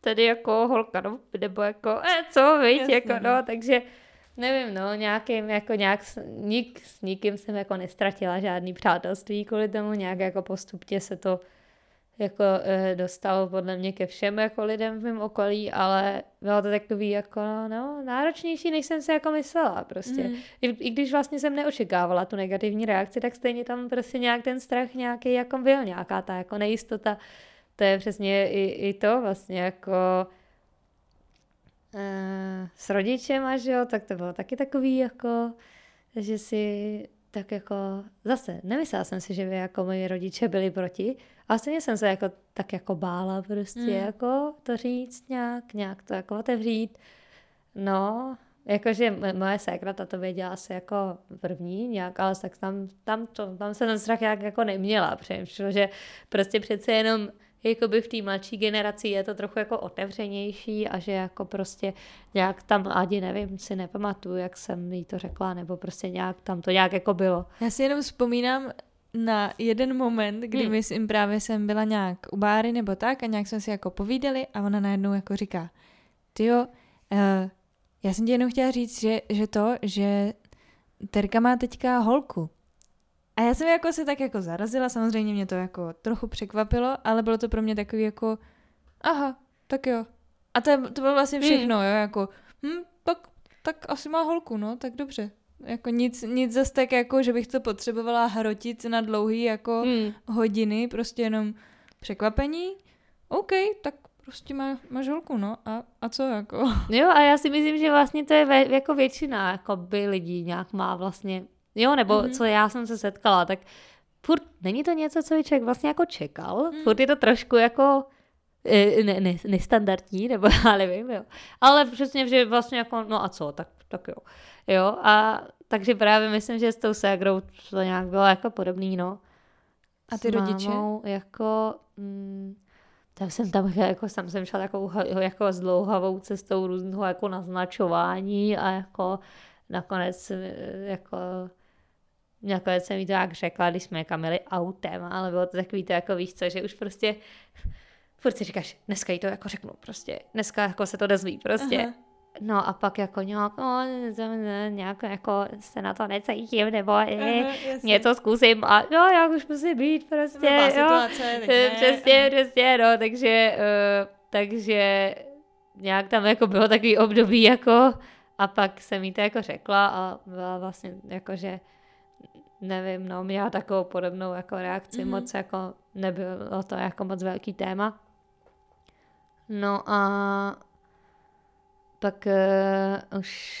tady jako holka, no, nebo jako co, víš, jako no, takže nevím, no, nějakým jako nějak s nikým jsem jako nestratila žádný přátelství kvůli tomu, nějak jako postupně se to jako dostalo podle mě ke všem jako lidem v mém okolí, ale bylo to takový jako no, náročnější, než jsem si jako myslela prostě. I když vlastně jsem neočekávala tu negativní reakci, tak stejně tam prostě nějak ten strach nějaký jako byl, nějaká ta jako nejistota. To je přesně i to vlastně jako s rodičem a že jo, tak to bylo taky takový jako, že si tak jako zase nemyslela jsem si, že by jako moji rodiče byli proti, a stejně jsem se jako, tak jako bála prostě jako to říct nějak to jako otevřít. No, jakože moje ségra to věděla asi jako první nějak, ale tak tam se ten strach nějak jako neměla, protože prostě přece jenom jakoby v té mladší generaci je to trochu jako otevřenější a že jako prostě nějak tam, ani nevím, si nepamatuju, jak jsem jí to řekla, nebo prostě nějak tam to nějak jako bylo. Já si jenom vzpomínám na jeden moment, kdy myslím právě jsem byla nějak u Báry nebo tak a nějak jsme si jako povídali a ona najednou jako říká, tyjo, já jsem ti jenom chtěla říct, že Terka má teďka holku. A já jsem jako se tak jako zarazila, samozřejmě mě to jako trochu překvapilo, ale bylo to pro mě takový jako, aha, tak jo. A to bylo vlastně všechno, jo, jako, tak asi má holku, no, tak dobře. Jako nic zase tak jako, že bych to potřebovala hrotit na dlouhý jako hodiny, prostě jenom překvapení, OK, tak prostě máš holku, no, a co jako? Jo, a já si myslím, že vlastně to je jako většina jako by lidí nějak má vlastně, jo, nebo co já jsem se setkala, tak furt není to něco, co by člověk vlastně jako čekal, furt je to trošku jako nestandardní, nebo já nevím, jo. Ale přesně, že vlastně jako, no a co, tak jo. Jo, a takže právě myslím, že s tou ségrou to nějak bylo jako podobný, no. A ty rodiče? Jako, tam jsem šla takovou jako zdlouhavou cestou různého jako naznačování a jako nakonec jako nakonec jsem jí to jak řekla, když jsme jako měli autem, ale bylo to takový to jako víš co, že už prostě furt si říkáš, dneska jí to jako řeknu prostě, dneska jako se to dozví prostě. Aha. No a pak jako nějak jako se na to necítím, nebo něco zkusím a no, jak už musí být prostě, no, situace, přesně, no, takže nějak tam jako bylo takový období jako a pak jsem jí to jako řekla a byla vlastně jako, že nevím, no, měla takovou podobnou jako reakci, moc jako nebylo to jako moc velký téma. No a pak už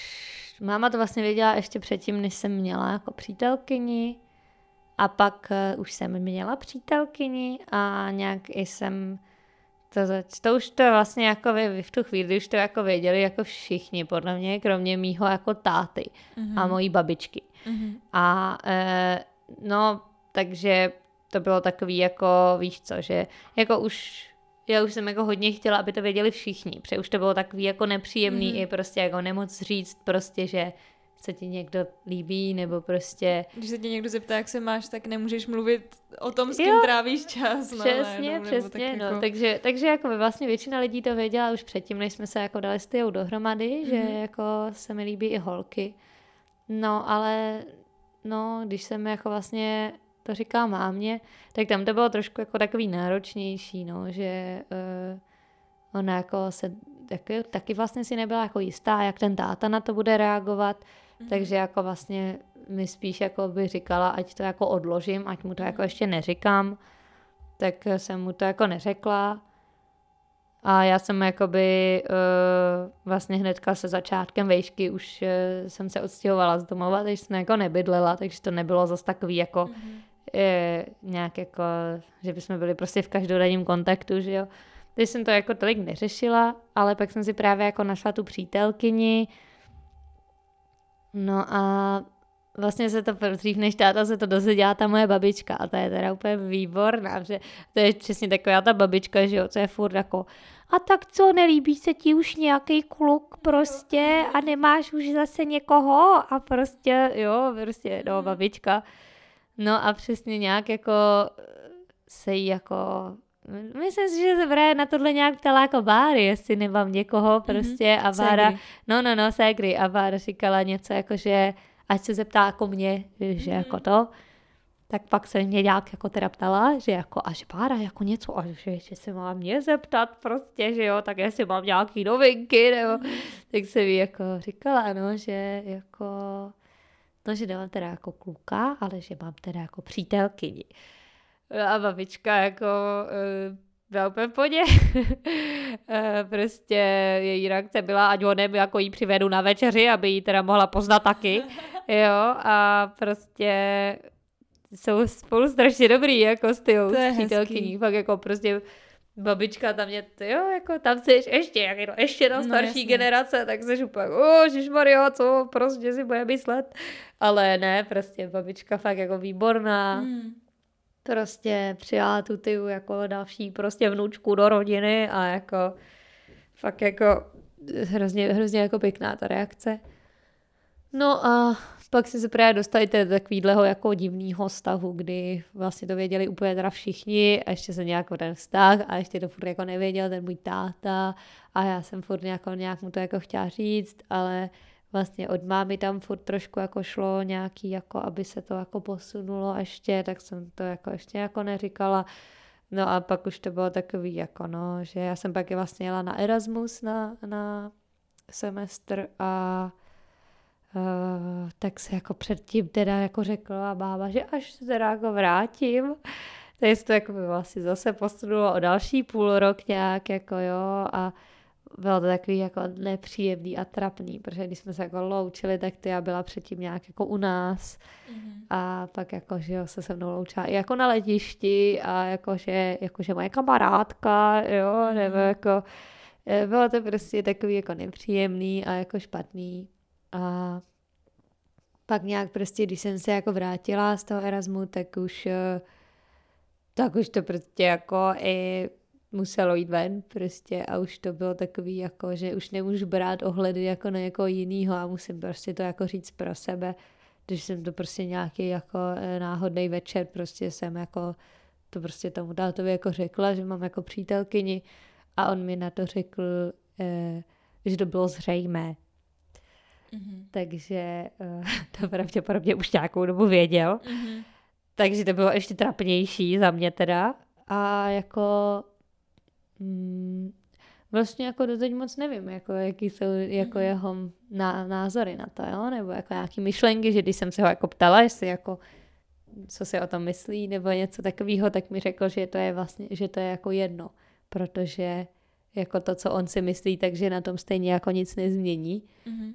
máma to vlastně věděla ještě předtím, než jsem měla jako přítelkyni a pak už jsem měla přítelkyni a nějak jsem To už to vlastně jako v tu chvíli už to jako věděli jako všichni, podle mě, kromě mýho jako táty a mojí babičky. A no, takže to bylo takový jako, víš co, že jako už, já už jsem jako hodně chtěla, aby to věděli všichni, protože už to bylo takový jako nepříjemný i prostě jako nemoc říct prostě, že se ti někdo líbí, nebo prostě... Když se tě někdo zeptá, jak se máš, tak nemůžeš mluvit o tom, s kým trávíš čas. No, přesně, jenom, přesně. Tak jako... no, takže jako vlastně většina lidí to věděla už předtím, než jsme se jako dali s tyjou dohromady, že jako se mi líbí i holky. No, ale no, když jsem jako vlastně to říkala mámě, tak tam to bylo trošku jako takový náročnější, no, že ona jako se taky vlastně si nebyla jako jistá, jak ten táta na to bude reagovat. Takže jako vlastně mi spíš jako by říkala, ať to jako odložím, ať mu to jako ještě neříkám, tak jsem mu to jako neřekla a já jsem jakoby vlastně hnedka se začátkem vejšky už jsem se odstěhovala z domova, takže jsem jako nebydlela, takže to nebylo zas takový jako nějak jako, že bychom byli prostě v každodenním kontaktu, že jo. Teď jsem to jako tolik neřešila, ale pak jsem si právě jako našla tu přítelkyni. No a vlastně se to dřív než táta se to dozvěděla ta moje babička a ta je teda úplně výborná, že to je přesně taková ta babička, že jo, co je furt jako a tak co, nelíbí se ti už nějaký kluk prostě a nemáš už zase někoho a prostě jo, prostě no babička. No a přesně nějak jako se jí jako myslím si, že se právě na tohle nějak ptala jako Váry, jestli nemám někoho prostě a Vára, ségry a Vára říkala něco jako, že ať se zeptá jako mě, že jako to, tak pak se mě nějak jako teda ptala, že jako až Vára jako něco, a že se má mě zeptat prostě, že jo, tak jestli mám nějaký novinky, nebo tak se mi jako říkala, no, že jako no, že nemám teda jako kluka, ale že mám teda jako přítelkyni. A babička jako byla úplně v podě. Prostě její reakce byla, ať ho jako jí přivedu na večeři, aby ji teda mohla poznat taky. Jo, a prostě jsou spolu strašně dobrý, jako s tyjou přítelkyní. Fakt jako prostě babička tam mě, jo, jako tam jsi ještě, jak jenom, ještě tam starší generace, tak jsi úplně, ježišmarjo, co prostě si bude myslet. Ale ne, prostě babička fakt jako výborná. Prostě přijala tu tyju jako další prostě vnučku do rodiny a jako fakt jako hrozně jako pěkná ta reakce. No a pak si se právě dostali do takovýhleho jako divného stavu, kdy vlastně to věděli úplně teda všichni a ještě se nějak ten vztah a ještě to furt jako nevěděl ten můj táta a já jsem furt nějak mu to jako chtěla říct, ale vlastně od mámy tam furt trošku jako šlo nějaký, jako aby se to jako posunulo ještě, tak jsem to jako ještě jako neříkala. No a pak už to bylo takový jako no, že já jsem pak vlastně jela na Erasmus na semestr a tak se jako předtím teda jako řekla bába, že až se teda jako vrátím, takže se to jako by vlastně zase posunulo o další půl rok nějak jako jo a bylo to takový jako nepříjemný a trapný, protože když jsme se jako loučili, tak ty já byla předtím nějak jako u nás a pak jako, že jo, se mnou loučila i jako na letišti a jakože moje kamarádka, jo, nebo jako bylo to prostě takový jako nepříjemný a jako špatný a pak nějak prostě, když jsem se jako vrátila z toho Erasmu, tak už to prostě jako i muselo jít ven prostě a už to bylo takový jako, že už nemůžu brát ohledy jako na někoho jinýho a musím prostě to jako říct pro sebe, když jsem to prostě nějaký jako náhodný večer prostě jsem jako to prostě tomu tátovi jako řekla, že mám jako přítelkyni a on mi na to řekl, že to bylo zřejmé. Takže to pravděpodobně už nějakou dobu věděl. Takže to bylo ještě trapnější za mě teda a jako vlastně jako doteď moc nevím, jako jaký jsou jako jeho názory na to, jo? Nebo jako nějaký myšlenky, že když jsem se ho jako ptala, jestli jako co si o tom myslí, nebo něco takového, tak mi řekl, že to je vlastně, že to je jako jedno, protože jako to, co on si myslí, takže na tom stejně jako nic nezmění,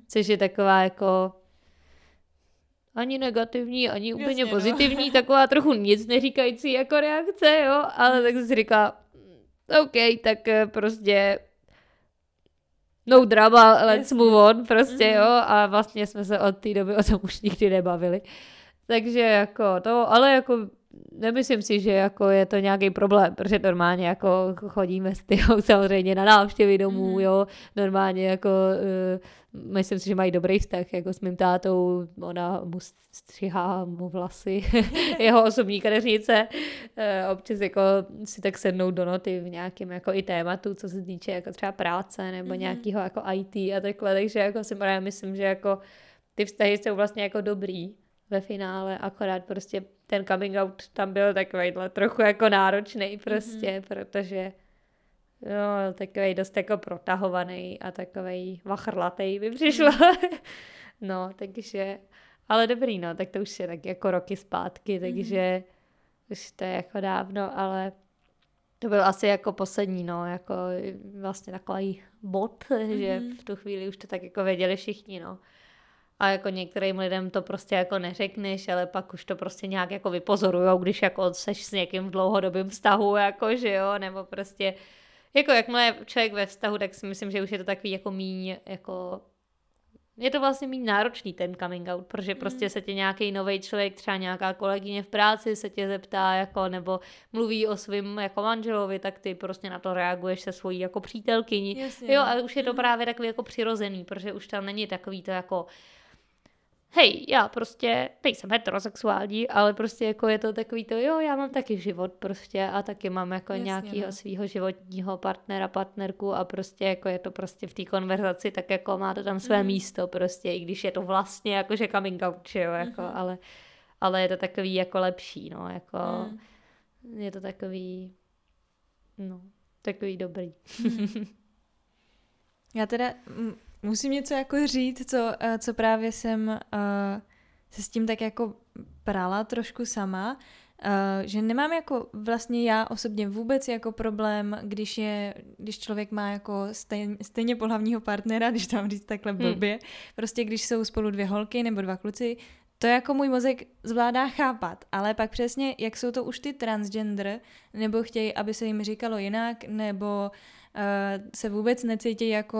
což je taková jako ani negativní, ani úplně pozitivní, taková trochu nic neříkající jako reakce, jo, ale tak jsem si říkala, OK, tak prostě no drama, let's move on, prostě jo, a vlastně jsme se od té doby o tom už nikdy nebavili. Takže jako to, ale jako nemyslím si, že jako je to nějaký problém, protože normálně jako chodíme s tyho samozřejmě na návštěvy domů, jo, normálně jako myslím si, že mají dobrý vztah jako s mým tátou, ona mu střihá mu vlasy, jeho osobní kadeřnice, občas jako si tak sednou do noty v nějakém jako i tématu, co se týče jako třeba práce nebo nějakého jako IT a takhle, takže jako si právě myslím, že jako ty vztahy jsou vlastně jako dobrý ve finále, akorát prostě ten coming out tam byl takovejhle trochu jako náročnej prostě, protože no, takovej dost jako protahovaný a takovej vachrlatej by přišlo. No, takže, ale dobrý, no, tak to už je tak jako roky zpátky, takže už to je jako dávno, ale to byl asi jako poslední, no, jako vlastně takový bod, že v tu chvíli už to tak jako věděli všichni, no. A jako některým lidem to prostě jako neřekneš, ale pak už to prostě nějak jako vypozorujou, když jako seš s někým v dlouhodobém vztahu, jako že jo, nebo prostě, jako jakmile je člověk ve vztahu, tak si myslím, že už je to takový jako míň, jako, je to vlastně míň náročný ten coming out, protože prostě se tě nějaký novej člověk, třeba nějaká kolegyně v práci se tě zeptá, jako, nebo mluví o svým jako manželovi, tak ty prostě na to reaguješ se svojí jako přítelkyní. Jasně, jo, a už je to právě takový jako přirozený, protože už tam není takový to jako hej, já prostě nejsem heterosexuální, ale prostě jako je to takový to, jo, já mám taky život prostě a taky mám jako nějakého svého životního partnera, partnerku a prostě jako je to prostě v té konverzaci, tak jako má to tam své místo prostě, i když je to vlastně jako, že coming out, jo, jako, ale je to takový jako lepší, no, jako je to takový, no, takový dobrý. Já teda musím něco jako říct, co právě jsem se s tím tak jako prala trošku sama, že nemám jako vlastně já osobně vůbec jako problém, když člověk má jako stejně pohlavního partnera, když tam říct takhle blbě, prostě když jsou spolu dvě holky nebo dva kluci, to jako můj mozek zvládá chápat, ale pak přesně, jak jsou to už ty transgender, nebo chtějí, aby se jim říkalo jinak, nebo se vůbec necítí jako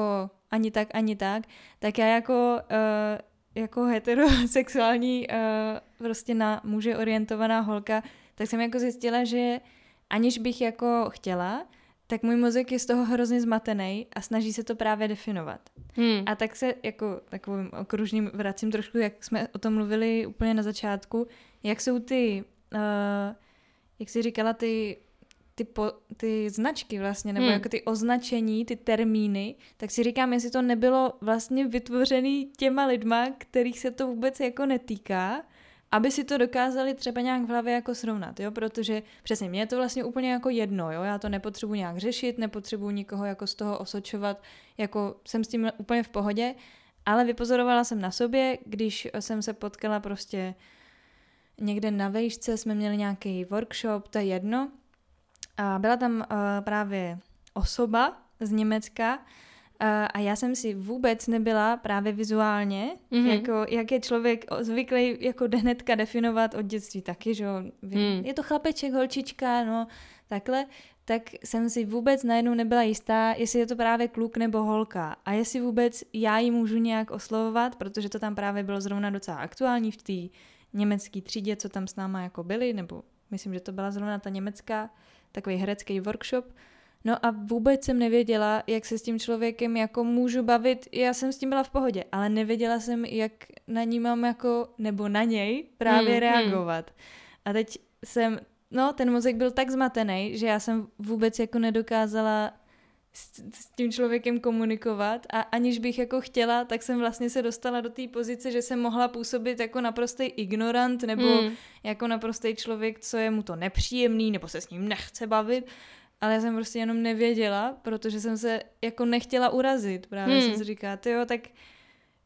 ani tak, tak já jako heterosexuální prostě na muže orientovaná holka, tak jsem jako zjistila, že aniž bych jako chtěla, tak můj mozek je z toho hrozně zmatený a snaží se to právě definovat. A tak se jako takovým okružným vracím trošku, jak jsme o tom mluvili úplně na začátku, jak jsou ty, jak jsi říkala, ty značky vlastně, nebo jako ty označení, ty termíny, tak si říkám, jestli to nebylo vlastně vytvořený těma lidma, kterých se to vůbec jako netýká, aby si to dokázali třeba nějak v hlavě jako srovnat, jo, protože přesně mě je to vlastně úplně jako jedno, jo, já to nepotřebuji nějak řešit, nepotřebuji nikoho jako z toho osočovat, jako jsem s tím úplně v pohodě, ale vypozorovala jsem na sobě, když jsem se potkala prostě někde na vejšce, jsme měli nějaký workshop, to je jedno, a byla tam právě osoba z Německa a já jsem si vůbec nebyla právě vizuálně, jako, jak je člověk zvyklý jako hnedka definovat od dětství taky, že je to chlapeček, holčička, no takhle, tak jsem si vůbec najednou nebyla jistá, jestli je to právě kluk nebo holka a jestli vůbec já ji můžu nějak oslovovat, protože to tam právě bylo zrovna docela aktuální v té německé třídě, co tam s náma jako byli, nebo myslím, že to byla zrovna ta německá, takový herecký workshop. No a vůbec jsem nevěděla, jak se s tím člověkem jako můžu bavit. Já jsem s tím byla v pohodě, ale nevěděla jsem, jak na ní mám jako, nebo na něj právě reagovat. A teď jsem, no ten mozek byl tak zmatený, že já jsem vůbec jako nedokázala s tím člověkem komunikovat a aniž bych jako chtěla, tak jsem vlastně se dostala do té pozice, že jsem mohla působit jako naprostý ignorant nebo jako naprostý člověk, co je mu to nepříjemný nebo se s ním nechce bavit, ale já jsem prostě jenom nevěděla, protože jsem se jako nechtěla urazit, právě jsem si říkala, tyjo, tak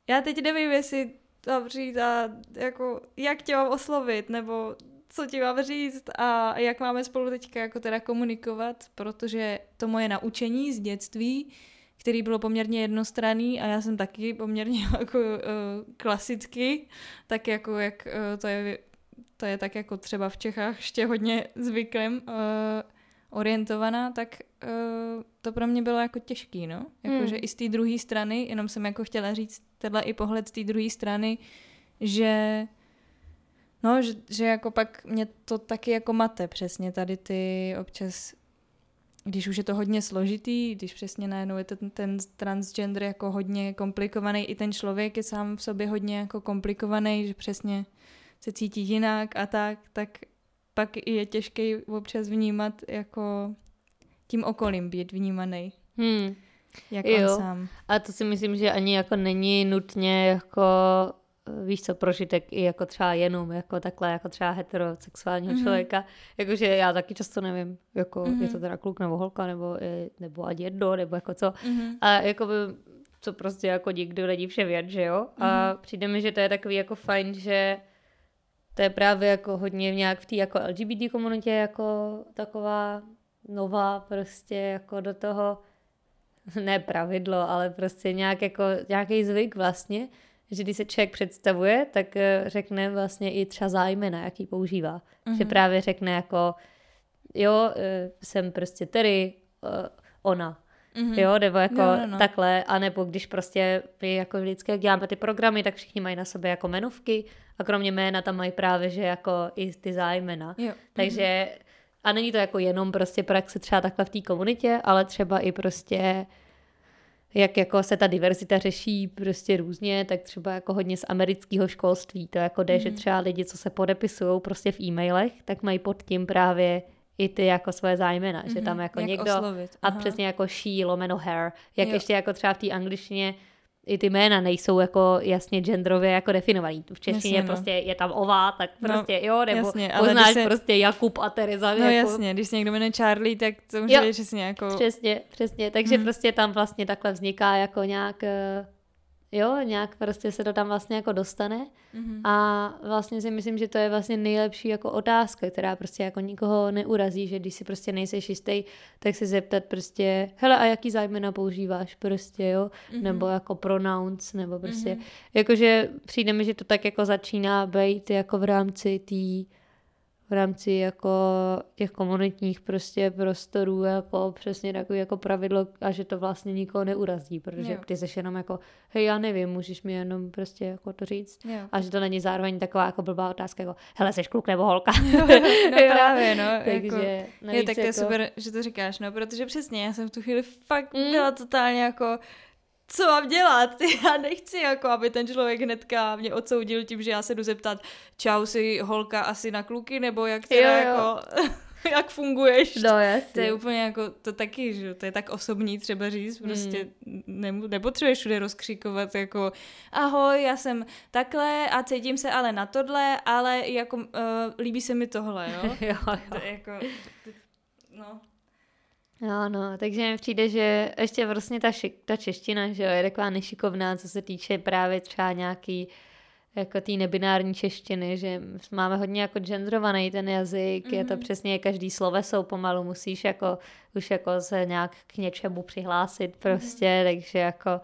já teď nevím, jestli mám říct a jako jak tě mám oslovit nebo co ti mám říct a jak máme spolu teďka jako teda komunikovat, protože to moje naučení z dětství, který bylo poměrně jednostranný a já jsem taky poměrně jako klasicky, tak jako jak to je tak jako třeba v Čechách ještě hodně zvyklým orientovaná, tak to pro mě bylo jako těžký, no. Jakože i z té druhé strany, jenom jsem jako chtěla říct tenhle i pohled z té druhé strany, že no, že jako pak mě to taky jako mate přesně tady ty občas, když už je to hodně složitý, když přesně najednou je ten transgender jako hodně komplikovaný, i ten člověk je sám v sobě hodně jako komplikovaný, že přesně se cítí jinak a tak pak je těžké občas vnímat jako tím okolím být vnímaný. Jak jo. On sám. A to si myslím, že ani jako není nutně jako víš co, prožitek i jako třeba jenom jako takhle, jako třeba heterosexuálního člověka. Jakože já taky často nevím, jako je to teda kluk nebo holka, nebo ať jedno, nebo jako co. A jako by, co prostě jako nikdo lidi vše věd, že jo. A přijde mi, že to je takový jako fajn, že to je právě jako hodně nějak v té jako LGBT komunitě jako taková nová prostě jako do toho, ne pravidlo, ale prostě nějak jako nějaký zvyk vlastně, že když se člověk představuje, tak řekne vlastně i třeba zájmena, jaký používá. Že právě řekne jako jo, jsem prostě tedy ona. Jo, nebo jako no. Takhle, anebo když prostě my jako vždycky děláme ty programy, tak všichni mají na sobě jako jmenovky a kromě jména tam mají právě, že jako i ty zájmena. Jo. Takže a není to jako jenom prostě praxe třeba takhle v té komunitě, ale třeba i prostě jak jako se ta diverzita řeší prostě různě, tak třeba jako hodně z amerického školství to jako jde, že třeba lidi, co se podepisujou prostě v e-mailech, tak mají pod tím právě i ty jako svoje zájmena, že tam jako jak někdo oslovit. A přesně jako she lomeno her, jak jo. Ještě jako třeba v té angličtině i ty jména nejsou jako jasně genderově jako definovaný. V češtině jasně, prostě je tam ová, tak prostě no, jo, nebo jasně, poznáš se prostě Jakub a Tereza. No jako jasně, když se někdo jmenuje Charlie, tak to může být přesně jako Přesně, takže prostě tam vlastně takhle vzniká jako nějak, jo, nějak prostě se to tam vlastně jako dostane a vlastně si myslím, že to je vlastně nejlepší jako otázka, která prostě jako nikoho neurazí, že když si prostě nejseš jistý, tak se zeptat prostě, hele a jaký zájmena používáš prostě, jo, nebo jako pronouns, nebo prostě, jakože přijde mi, že to tak jako začíná být jako v rámci jako těch komunitních prostě prostorů jako přesně takový jako pravidlo a že to vlastně nikoho neurazí, protože ty seš jenom jako hej, já nevím, můžeš mi jenom prostě jako to říct a že to není zároveň taková jako blbá otázka jako hele, seš kluk nebo holka? No právě, no. Takže je tak to jako super, že to říkáš, no, protože přesně já jsem v tu chvíli fakt byla totálně jako co mám dělat? Já nechci, jako, aby ten člověk hnedka mě odsoudil tím, že já se jdu zeptat, čau si holka asi na kluky, nebo jak teda jako jak funguješ? No, jasně. To je úplně jako, to taky, že to je tak osobní třeba říct, prostě nepotřebuješ všude rozkřikovat jako ahoj, já jsem takhle a cítím se ale na tohle, ale jako líbí se mi tohle, jo? Jo. To je jako, no. No, takže mi přijde, že ještě vlastně ta čeština, že jo, je taková nešikovná, co se týče právě třeba nějaký jako té nebinární češtiny, že máme hodně jako genderovaný ten jazyk, je to přesně každý sloveso pomalu, musíš jako už jako se nějak k něčemu přihlásit prostě, takže jako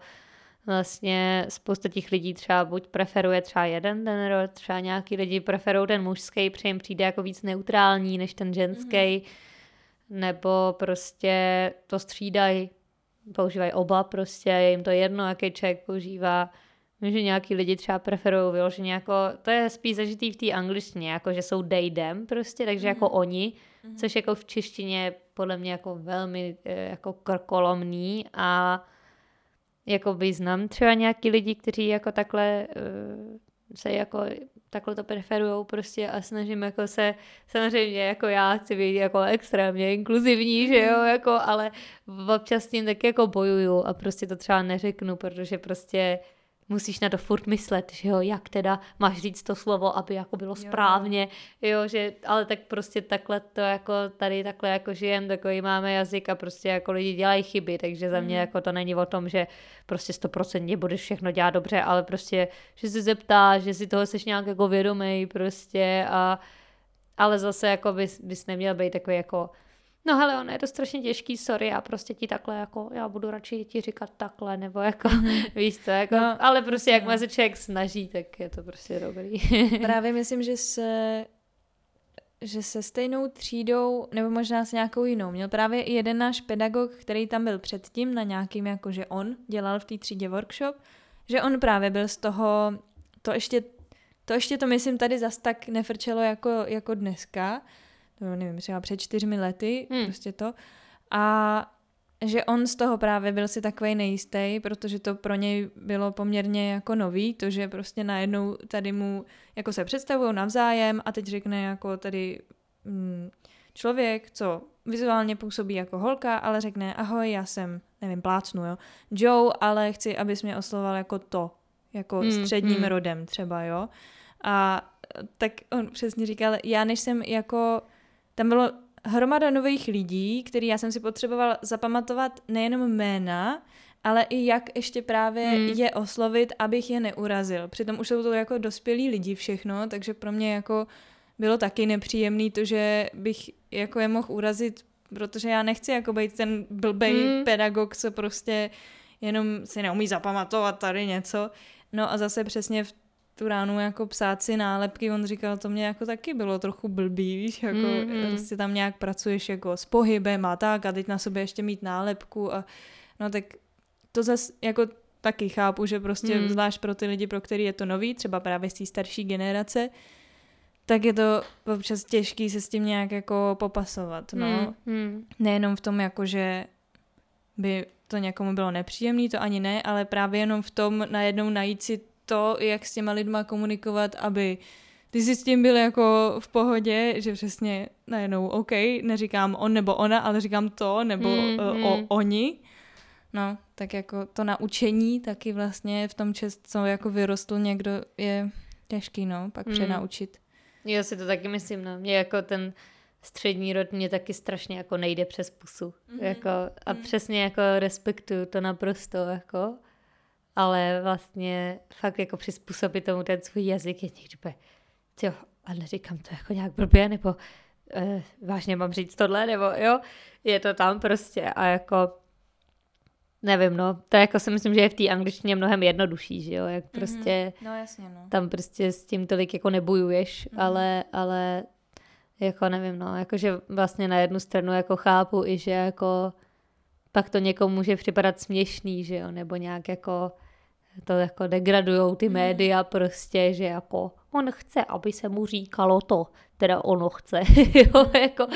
vlastně spousta těch lidí třeba buď preferuje třeba jeden ten rod, třeba nějaký lidi preferují ten mužský, protože jim přijde jako víc neutrální než ten ženský, nebo prostě to střídají, používají oba prostě, je jim to jedno, jaký člověk používá. Vím, že nějaký lidi třeba preferují vyloženě jako, to je spíš zažitý v té angličtině, jako že jsou they them prostě, takže jako oni, což jako v češtině podle mě jako velmi jako krkolomný a jako by znám třeba nějaký lidi, kteří jako takhle se jako takhle to preferujou prostě a snažím jako se, samozřejmě jako já chci být jako extrémně inkluzivní, že jo, jako, ale občas s tím tak jako bojuju a prostě to třeba neřeknu, protože prostě musíš na to furt myslet, že jo, jak teda máš říct to slovo, aby jako bylo správně, jo, že, ale tak prostě takhle to jako tady takhle jako žijem, takový máme jazyk a prostě jako lidi dělají chyby, takže za mě jako to není o tom, že prostě 100% budeš všechno dělat dobře, ale prostě, že se zeptáš, že si toho seš nějak jako vědomej prostě a ale zase jako bys neměl být takový jako no hele, ono je to strašně těžký, sorry, já prostě ti takhle jako, já budu radši ti říkat takhle, nebo jako, víš co, jako, no, ale prostě jak má se člověk snaží, tak je to prostě dobrý. Právě myslím, že se že se stejnou třídou, nebo možná s nějakou jinou, měl právě jeden náš pedagog, který tam byl předtím na nějakým, jakože on dělal v té třídě workshop, že on právě byl z toho, to myslím tady zas tak nefrčelo jako dneska, no nevím, třeba před 4 lety, prostě to, a že on z toho právě byl si takovej nejistý, protože to pro něj bylo poměrně jako nový, to, že prostě najednou tady mu jako se představujou navzájem a teď řekne jako tady člověk, co vizuálně působí jako holka, ale řekne ahoj, já jsem, nevím, plácnu, jo, Joe, ale chci, abys mě oslovoval jako to, jako středním rodem třeba, jo. A tak on přesně říkal, já než jsem jako, tam bylo hromada nových lidí, který já jsem si potřebovala zapamatovat nejenom jména, ale i jak ještě právě je oslovit, abych je neurazil. Přitom už jsou to jako dospělí lidi všechno, takže pro mě jako bylo taky nepříjemný to, že bych jako je mohl urazit, protože já nechci jako být ten blbej pedagog, co prostě jenom si neumí zapamatovat tady něco. No a zase přesně v tu ránu jako psát si nálepky, on říkal, to mě jako taky bylo trochu blbý, víš, jako prostě tam nějak pracuješ jako s pohybem a tak a teď na sobě ještě mít nálepku a no tak to zase jako taky chápu, že prostě zvlášť pro ty lidi, pro který je to nový, třeba právě z té starší generace, tak je to občas těžký se s tím nějak jako popasovat, no. Nejenom v tom jako, že by to někomu bylo nepříjemný, to ani ne, ale právě jenom v tom najednou najít si to, jak s těma lidma komunikovat, aby ty jsi s tím byl jako v pohodě, že přesně najednou OK, neříkám on nebo ona, ale říkám to nebo oni. No, tak jako to naučení taky vlastně v tom, co jako vyrostl někdo, je těžký, no, pak přenaučit. Já si to taky myslím, no. Mě jako ten střední rod mě taky strašně jako nejde přes pusu. Jako, a přesně jako respektuju to naprosto, jako. Ale vlastně fakt jako přizpůsobit tomu ten svůj jazyk je někdy úplně, jo, ale říkám to jako nějak blbě, nebo vážně mám říct tohle, nebo jo, je to tam prostě a jako nevím, no, to jako si myslím, že je v té angličtině mnohem jednodušší, že jo, jak prostě no, jasně, no. Tam prostě s tím tolik jako nebojuješ, ale jako nevím, no, jakože vlastně na jednu stranu jako chápu i, že jako pak to někomu může připadat směšný, že jo, nebo nějak jako to jako degradujou ty média prostě, že jako on chce, aby se mu říkalo to, teda ono chce, jo, jako,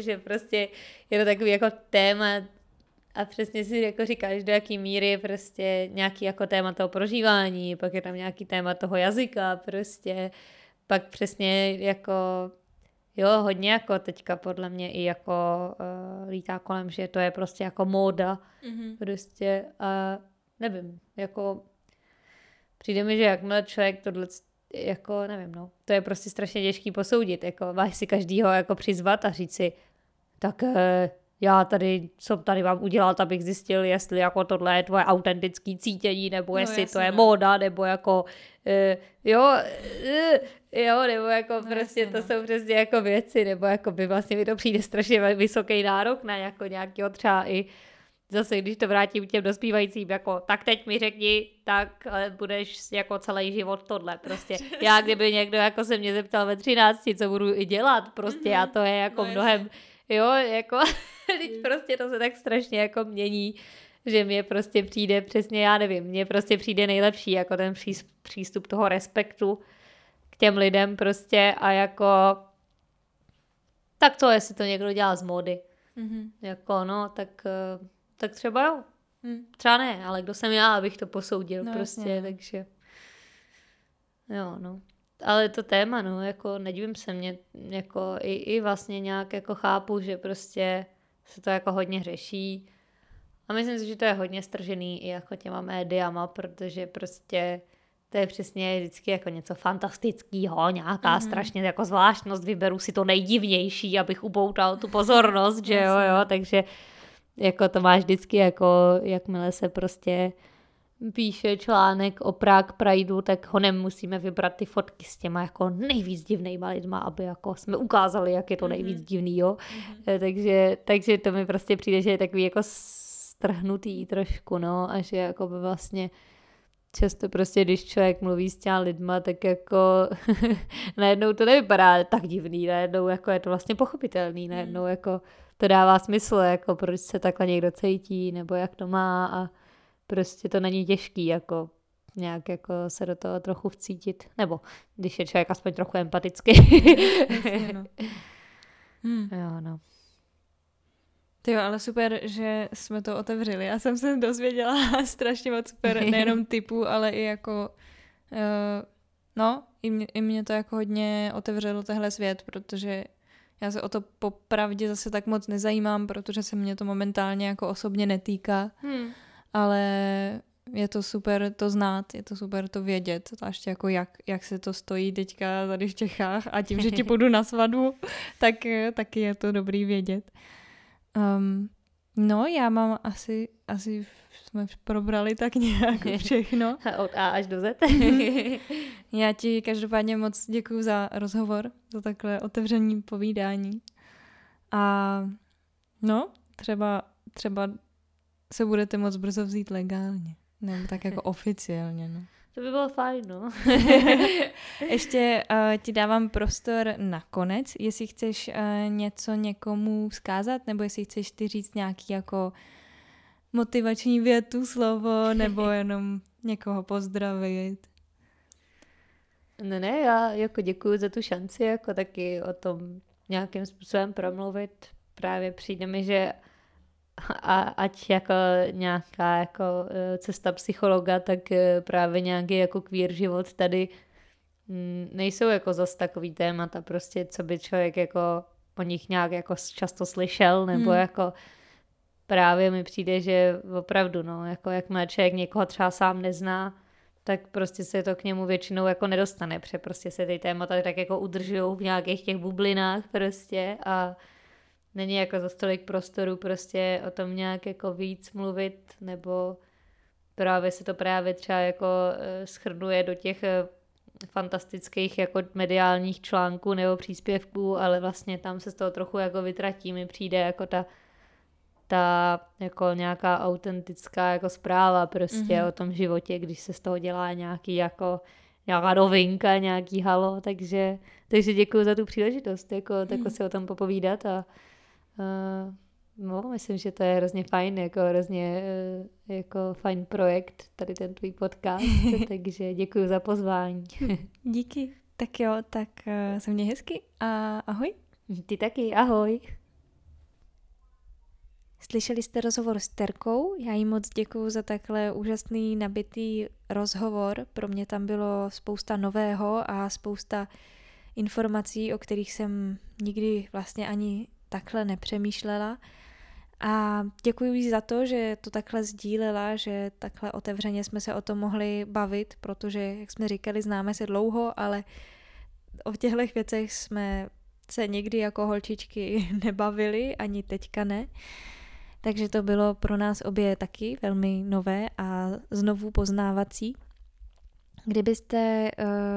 že prostě je to takový jako téma a přesně si jako říkáš, do jaký míry prostě nějaký jako téma toho prožívání, pak je tam nějaký téma toho jazyka prostě, pak přesně jako jo, hodně jako teďka podle mě i jako lítá kolem, že to je prostě jako móda. Prostě a nevím, jako přijde mi, že jakmile člověk tohle, jako nevím, no, to je prostě strašně těžký posoudit, jako váš si každýho jako přizvat a říct si, tak já tady, co tady vám udělat, abych zjistil, jestli jako tohle je tvoje autentické cítění, nebo jestli jasný, to je móda, nebo jako jo, nebo jako no, prostě jasný, to jsou přesně jako věci, nebo jako by vlastně mi to přijde strašně vysoký nárok na jako nějakého třeba i zase, když to vrátím těm dospívajícím, jako tak teď mi řekni, tak budeš jako celý život tohle, prostě. Já kdyby někdo jako se mě zeptal ve 13, co budu i dělat, prostě a to je jako no, mnohem jasný. Jo, jako, teď prostě to se tak strašně jako mění, že mně prostě přijde, přesně já nevím, mně prostě přijde nejlepší jako ten přístup toho respektu k těm lidem prostě a jako tak to, jestli to někdo dělá z módy. Jako no, tak třeba jo. Třeba ne, ale kdo jsem já, abych to posoudil no, prostě, jasně. Takže jo, no. Ale to téma, no, jako nedivím se mě, jako i vlastně nějak jako chápu, že prostě se to jako hodně řeší a myslím si, že to je hodně stržený i jako těma médiama, protože prostě to je přesně vždycky jako něco fantastického, nějaká strašně jako zvláštnost, vyberu si to nejdivnější, abych upoutal tu pozornost, že jo, takže jako to máš vždycky jako, jakmile se prostě píše článek o Prague Prideu, tak honem musíme vybrat ty fotky s těma jako nejvíc divnejma lidma, aby jako jsme ukázali, jak je to nejvíc divný, jo. Takže to mi prostě přijde, že je takový jako strhnutý trošku, no, a že jako by vlastně Často prostě, když člověk mluví s těma lidma, tak jako najednou to nevypadá tak divný, najednou jako je to vlastně pochopitelný, najednou jako to dává smysl, jako proč se takhle někdo cítí, nebo jak to má a prostě to není těžký, jako nějak jako se do toho trochu vcítit, nebo když je člověk aspoň trochu empatický. Jasně, no. Jo, no. Ty jo, ale super, že jsme to otevřeli. Já jsem se dozvěděla strašně moc super, nejenom typů, ale i jako, i mě to jako hodně otevřelo tenhle svět, protože já se o to popravdě zase tak moc nezajímám, protože se mě to momentálně jako osobně netýká, ale je to super to znát, je to super to vědět, zvláště jako jak se to stojí teďka tady v Čechách a tím, že ti půjdu na svatbu, tak taky je to dobrý vědět. Já mám asi jsme probrali tak nějak všechno. Od A až do Z. Já ti každopádně moc děkuju za rozhovor, za takhle otevřené povídání. A třeba se budete moc brzo vzít legálně. Nebo tak jako oficiálně, no. To by bylo fajn, no. Ještě ti dávám prostor nakonec, jestli chceš něco někomu vzkázat, nebo jestli chceš ty říct nějaký jako motivační větu, slovo, nebo jenom někoho pozdravit. Ne, já jako děkuju za tu šanci, jako taky o tom nějakým způsobem promluvit. Právě přijde mi, že ať jako nějaká jako cesta psychologa, tak právě nějaký jako queer život tady nejsou jako zas takový témata, prostě co by člověk jako o nich nějak jako často slyšel, nebo jako právě mi přijde, že opravdu jako jakmile člověk někoho třeba sám nezná, tak prostě se to k němu většinou jako nedostane, protože prostě se ty témata tak jako udržujou v nějakých těch bublinách prostě a není jako za tolik prostoru prostě o tom nějak jako víc mluvit, nebo právě se to právě třeba jako shrnuje do těch fantastických jako mediálních článků nebo příspěvků, ale vlastně tam se z toho trochu jako vytratí, mi přijde jako ta jako nějaká autentická jako zpráva prostě o tom životě, když se z toho dělá nějaký jako nějaká novinka, nějaký halo, takže děkuju za tu příležitost, jako takhle si o tom popovídat a myslím, že to je hrozně fajn, jako hrozně jako fajn projekt, tady ten tvůj podcast, takže děkuju za pozvání. Díky. Tak jo, tak se mě hezky a ahoj. Ty taky, ahoj. Slyšeli jste rozhovor s Terkou, já jí moc děkuju za takhle úžasný nabitý rozhovor, pro mě tam bylo spousta nového a spousta informací, o kterých jsem nikdy vlastně ani takhle nepřemýšlela a děkuju jí za to, že to takhle sdílela, že takhle otevřeně jsme se o tom mohli bavit, protože jak jsme říkali, známe se dlouho, ale o těchto věcech jsme se nikdy jako holčičky nebavili, ani teďka ne. Takže to bylo pro nás obě taky velmi nové a znovu poznávací. Kdybyste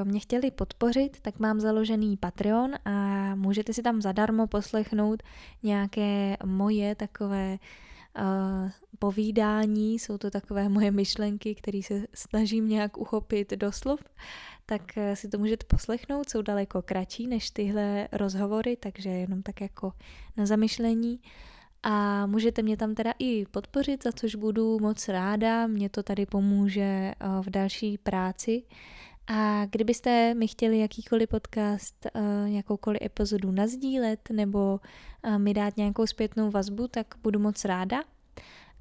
mě chtěli podpořit, tak mám založený Patreon a můžete si tam zadarmo poslechnout nějaké moje takové povídání, jsou to takové moje myšlenky, které se snažím nějak uchopit doslov, tak si to můžete poslechnout, jsou daleko kratší než tyhle rozhovory, takže jenom tak jako na zamyšlení. A můžete mě tam teda i podpořit, za což budu moc ráda, mě to tady pomůže v další práci. A kdybyste mi chtěli jakýkoliv podcast, jakoukoliv epizodu nasdílet nebo mi dát nějakou zpětnou vazbu, tak budu moc ráda.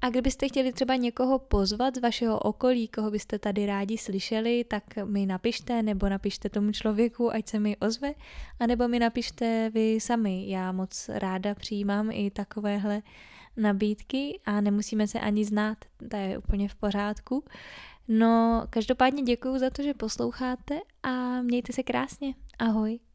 A kdybyste chtěli třeba někoho pozvat z vašeho okolí, koho byste tady rádi slyšeli, tak mi napište, nebo napište tomu člověku, ať se mi ozve, anebo mi napište vy sami. Já moc ráda přijímám i takovéhle nabídky a nemusíme se ani znát, to je úplně v pořádku. Každopádně děkuju za to, že posloucháte a mějte se krásně. Ahoj.